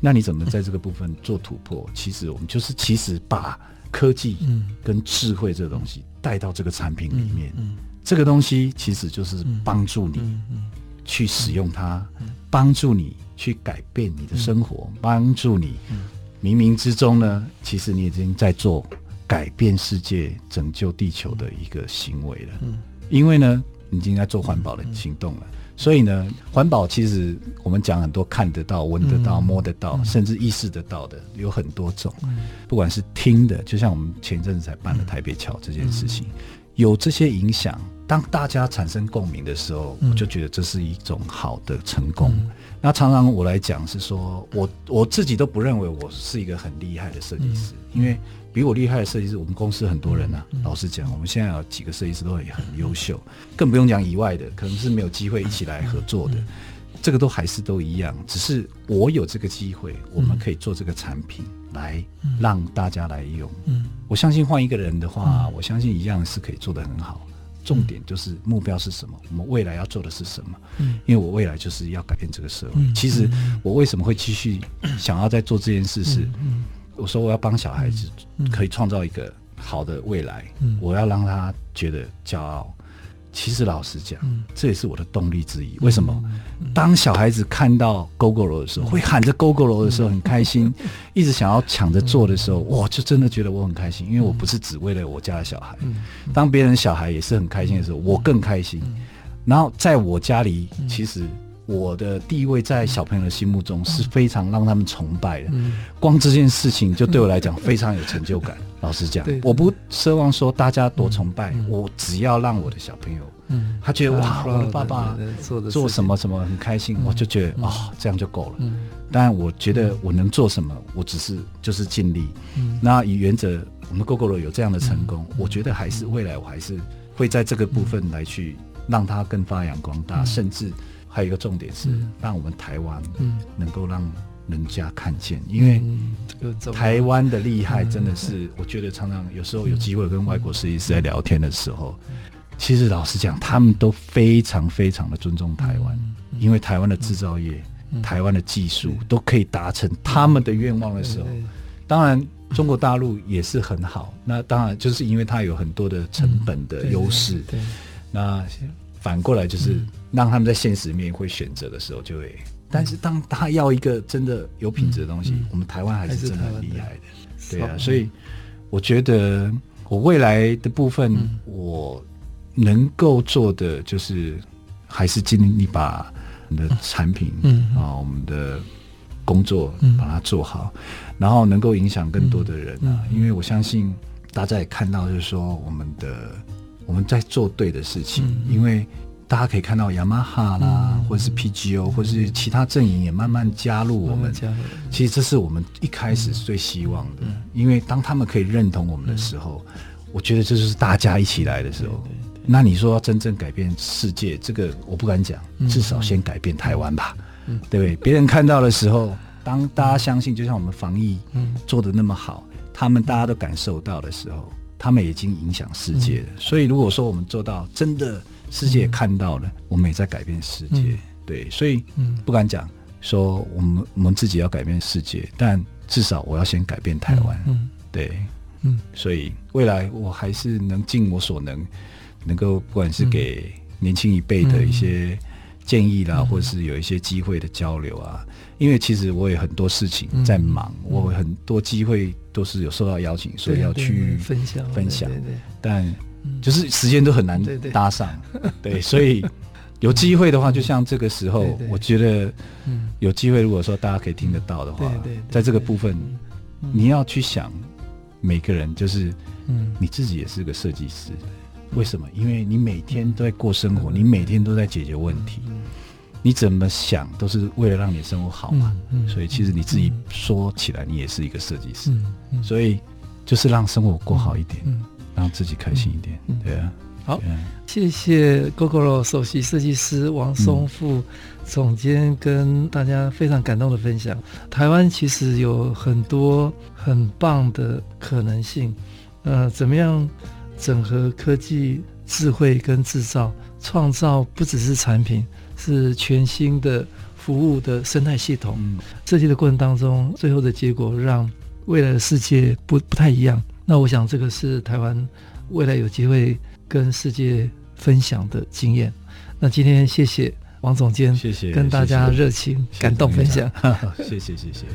那你怎么在这个部分做突破？其实我们就是其实把科技跟智慧这个东西带到这个产品里面、嗯嗯嗯、这个东西其实就是帮助你去使用它，帮助你去改变你的生活，帮助你冥冥之中呢其实你已经在做改变世界拯救地球的一个行为了，因为呢你已经在做环保的行动了。所以呢环保其实我们讲很多，看得到闻得到摸得到、嗯、甚至意识得到的有很多种、嗯、不管是听的，就像我们前阵子才办了台北桥这件事情、嗯、有这些影响，当大家产生共鸣的时候、嗯、我就觉得这是一种好的成功、嗯、那常常我来讲是说我我自己都不认为我是一个很厉害的设计师、嗯、因为比我厉害的设计师我们公司很多人啊、嗯、老实讲我们现在有几个设计师都很优秀、嗯、更不用讲以外的可能是没有机会一起来合作的、嗯嗯、这个都还是都一样，只是我有这个机会我们可以做这个产品来让大家来用、嗯、我相信换一个人的话、嗯、我相信一样是可以做得很好，重点就是目标是什么，我们未来要做的是什么、嗯、因为我未来就是要改变这个社会、嗯、其实我为什么会继续想要再做这件事是、嗯嗯，我说我要帮小孩子可以创造一个好的未来、嗯、我要让他觉得骄傲，其实老实讲、嗯、这也是我的动力之一。为什么、嗯、当小孩子看到 Gogoro 的时候、嗯、会喊着 Gogoro 的时候很开心、嗯、一直想要抢着做的时候、嗯、我就真的觉得我很开心，因为我不是只为了我家的小孩、嗯、当别人小孩也是很开心的时候我更开心、嗯、然后在我家里、嗯、其实我的地位在小朋友的心目中是非常让他们崇拜的，光这件事情就对我来讲非常有成就感。老实讲我不奢望说大家多崇拜我，只要让我的小朋友他觉得哇我的爸爸做什么什么很开心，我就觉得哦这样就够了。当然我觉得我能做什么我只是就是尽力，那以原则我们 Gogoro 有这样的成功，我觉得还是未来我还是会在这个部分来去让它更发扬光大、嗯、甚至还有一个重点是让我们台湾能够让人家看见、嗯、因为台湾的厉害真的是、嗯、我觉得常常有时候有机会跟外国设计师在聊天的时候、嗯、其实老实讲他们都非常非常的尊重台湾、嗯、因为台湾的制造业、嗯、台湾的技术都可以达成他们的愿望的时候、嗯、当然中国大陆也是很好，那当然就是因为它有很多的成本的优势、嗯、对对对，那反过来就是让他们在现实面会选择的时候就会、嗯、但是当他要一个真的有品质的东西、嗯、我们台湾还是真的很厉害 的, 的对啊，所以我觉得我未来的部分、嗯、我能够做的就是还是尽力把我们的产品、嗯、啊，我们的工作把它做好、嗯、然后能够影响更多的人啊、嗯、因为我相信大家也看到就是说我们的我们在做对的事情、嗯、因为大家可以看到 Yamaha 啦、嗯、或者是 P G O、嗯、或者是其他阵营也慢慢加入我们，慢慢其实这是我们一开始最希望的、嗯、因为当他们可以认同我们的时候、嗯、我觉得这就是大家一起来的时候、嗯、那你说要真正改变世界这个我不敢讲，至少先改变台湾吧、嗯、对不对？别人看到的时候当大家相信就像我们防疫做得那么好、嗯、他们大家都感受到的时候他们已经影响世界了、嗯、所以如果说我们做到真的世界看到了、嗯、我们也在改变世界、嗯、对，所以不敢讲说我们我们自己要改变世界，但至少我要先改变台湾、嗯嗯、对、嗯、所以未来我还是能尽我所能能够不管是给年轻一辈的一些建议啦、嗯、或者是有一些机会的交流啊，因为其实我也很多事情在忙、嗯、我很多机会都是有受到邀请所以要去分享分享，但就是时间都很难搭上，对，所以有机会的话就像这个时候我觉得有机会如果说大家可以听得到的话，在这个部分你要去想每个人就是你自己也是个设计师，为什么？因为你每天都在过生活，你每天都在解决问题，你怎么想都是为了让你生活好嘛、嗯嗯、所以其实你自己说起来你也是一个设计师、嗯嗯、所以就是让生活过好一点、嗯嗯、让自己开心一点、嗯、对啊，好对啊，谢谢 Gogoro 首席设计师王松富总监跟大家非常感动的分享。台湾其实有很多很棒的可能性，呃，怎么样整合科技智慧跟制造，创造不只是产品，是全新的服务的生态系统，设计的过程当中最后的结果让未来的世界 不, 不太一样，那我想这个是台湾未来有机会跟世界分享的经验。那今天谢谢王总监，谢谢跟大家热情感动分享，谢谢谢谢。